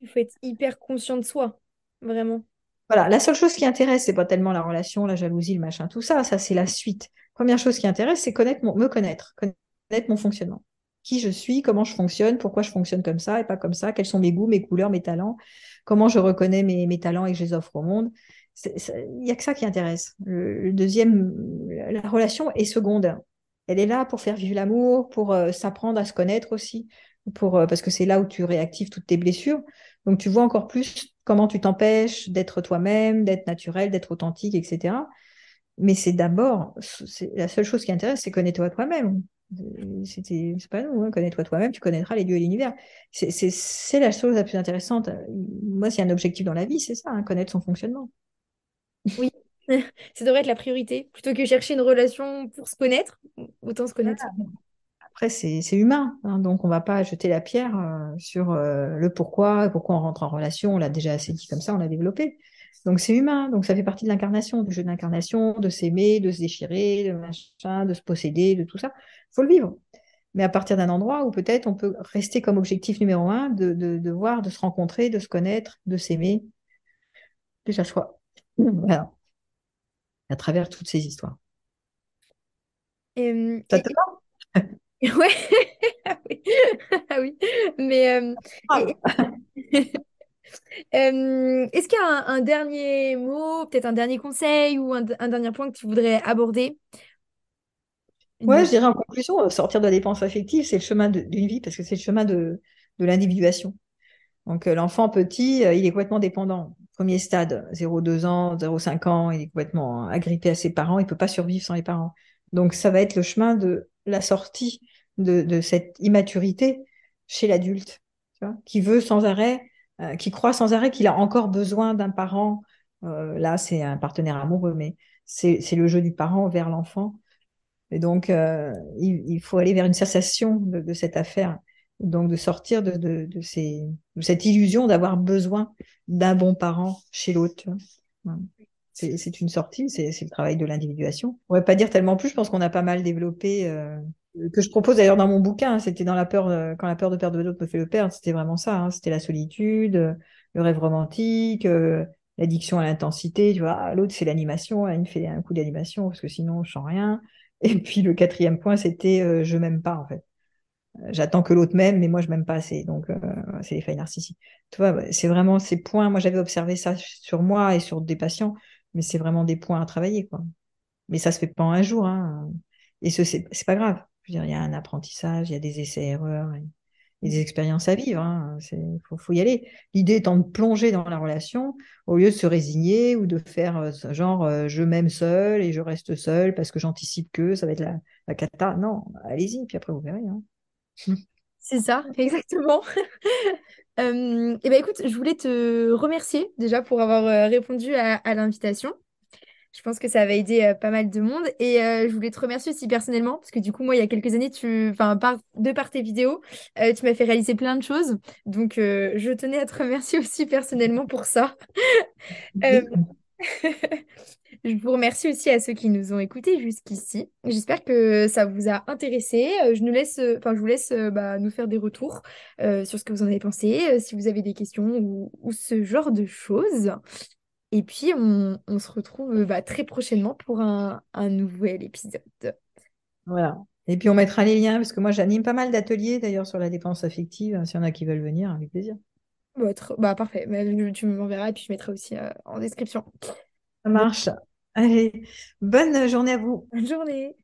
Il faut être hyper conscient de soi, vraiment. Voilà, la seule chose qui intéresse, c'est pas tellement la relation, la jalousie, le machin, tout ça, ça c'est la suite. Première chose qui intéresse, c'est connaître mon, me connaître, connaître mon fonctionnement. Qui je suis, comment je fonctionne, pourquoi je fonctionne comme ça et pas comme ça, quels sont mes goûts, mes couleurs, mes talents, comment je reconnais mes, mes talents et que je les offre au monde. Il n'y a que ça qui intéresse. Le, le deuxième, la relation est seconde. Elle est là pour faire vivre l'amour, pour euh, s'apprendre à se connaître aussi, pour, euh, parce que c'est là où tu réactives toutes tes blessures. Donc tu vois encore plus comment tu t'empêches d'être toi-même, d'être naturel, d'être authentique, et cetera. Mais c'est d'abord, c'est la seule chose qui intéresse, c'est connais-toi toi-même. C'était, c'est pas nous, hein. Connais-toi toi-même, tu connaîtras les dieux et l'univers. C'est, c'est, c'est la chose la plus intéressante. Moi, s'il y a un objectif dans la vie, c'est ça, hein, connaître son fonctionnement. Oui, ça devrait être la priorité. Plutôt que chercher une relation pour se connaître, autant se connaître. Voilà. Après, c'est, c'est humain, hein, donc on ne va pas jeter la pierre euh, sur euh, le pourquoi, pourquoi on rentre en relation, on l'a déjà assez dit comme ça, on l'a développé. Donc c'est humain, donc ça fait partie de l'incarnation, du jeu de l'incarnation, de s'aimer, de se déchirer, de machin, de se posséder, de tout ça. Il faut le vivre. Mais à partir d'un endroit où peut-être on peut rester comme objectif numéro un, de, de, de voir, de se rencontrer, de se connaître, de s'aimer, déjà soi. Voilà. À travers toutes ces histoires. Et, ça te et... parle? Ouais. Ah oui. Ah oui, mais euh, ah oui. euh, est-ce qu'il y a un, un dernier mot, peut-être un dernier conseil ou un, un dernier point que tu voudrais aborder? Ouais, Donc... je dirais en conclusion, sortir de la dépense affective, c'est le chemin de, d'une vie parce que c'est le chemin de, de l'individuation. Donc l'enfant petit, il est complètement dépendant. Premier stade, zéro deux ans, zéro cinq ans, il est complètement agrippé à ses parents, il peut pas survivre sans les parents. Donc ça va être le chemin de la sortie de, de cette immaturité chez l'adulte, tu vois, qui veut sans arrêt, euh, qui croit sans arrêt qu'il a encore besoin d'un parent. Euh, là, c'est un partenaire amoureux, mais c'est, c'est le jeu du parent vers l'enfant. Et donc, euh, il, il faut aller vers une cessation de, de cette affaire, donc de sortir de, de, de, ces, de cette illusion d'avoir besoin d'un bon parent chez l'autre. Tu vois. Ouais. C'est, c'est une sortie, c'est, c'est le travail de l'individuation. On ne pourrait pas dire tellement plus, je pense qu'on a pas mal développé, euh, que je propose d'ailleurs dans mon bouquin, hein, c'était dans la peur, euh, quand la peur de perdre de l'autre me fait le perdre, c'était vraiment ça, hein, c'était la solitude, euh, le rêve romantique, euh, l'addiction à l'intensité, tu vois, l'autre c'est l'animation, elle me fait un coup d'animation parce que sinon je sens rien, Et puis le quatrième point, c'était euh, je m'aime pas en fait. J'attends que l'autre m'aime, mais moi je m'aime pas assez. Donc euh, c'est les failles narcissiques. Tu vois, c'est vraiment ces points. Moi j'avais observé ça sur moi et sur des patients, mais c'est vraiment des points à travailler, quoi. Mais ça se fait pas en un jour, hein. Et ce c'est, c'est pas grave. Je veux dire, il y a un apprentissage, il y a des essais-erreurs, il y a des expériences à vivre. Hein. C'est, faut, faut y aller. L'idée étant de plonger dans la relation au lieu de se résigner ou de faire euh, genre euh, je m'aime seule et je reste seule parce que j'anticipe que ça va être la, la cata. Non, allez-y, puis après vous verrez. Hein. C'est ça, exactement. euh, et ben écoute, je voulais te remercier déjà pour avoir euh, répondu à, à l'invitation. Je pense que ça va aider euh, pas mal de monde. Et euh, je voulais te remercier aussi personnellement, parce que du coup, moi, il y a quelques années, tu... enfin, par... de par tes vidéos, euh, tu m'as fait réaliser plein de choses. Donc, euh, je tenais à te remercier aussi personnellement pour ça. euh... Je vous remercie aussi à ceux qui nous ont écoutés jusqu'ici. J'espère que ça vous a intéressé. Je nous laisse, enfin, je vous laisse bah, nous faire des retours euh, sur ce que vous en avez pensé, euh, si vous avez des questions ou, ou ce genre de choses. Et puis, on, on se retrouve bah, très prochainement pour un, un nouvel épisode. Voilà. Et puis, on mettra les liens, parce que moi, j'anime pas mal d'ateliers, d'ailleurs, sur la dépendance affective. Hein, s'il y en a qui veulent venir, avec plaisir. Bah, tr- bah parfait. Bah, tu m'enverras et puis je mettrai aussi euh, en description. Ça marche. Allez, bonne journée à vous. Bonne journée.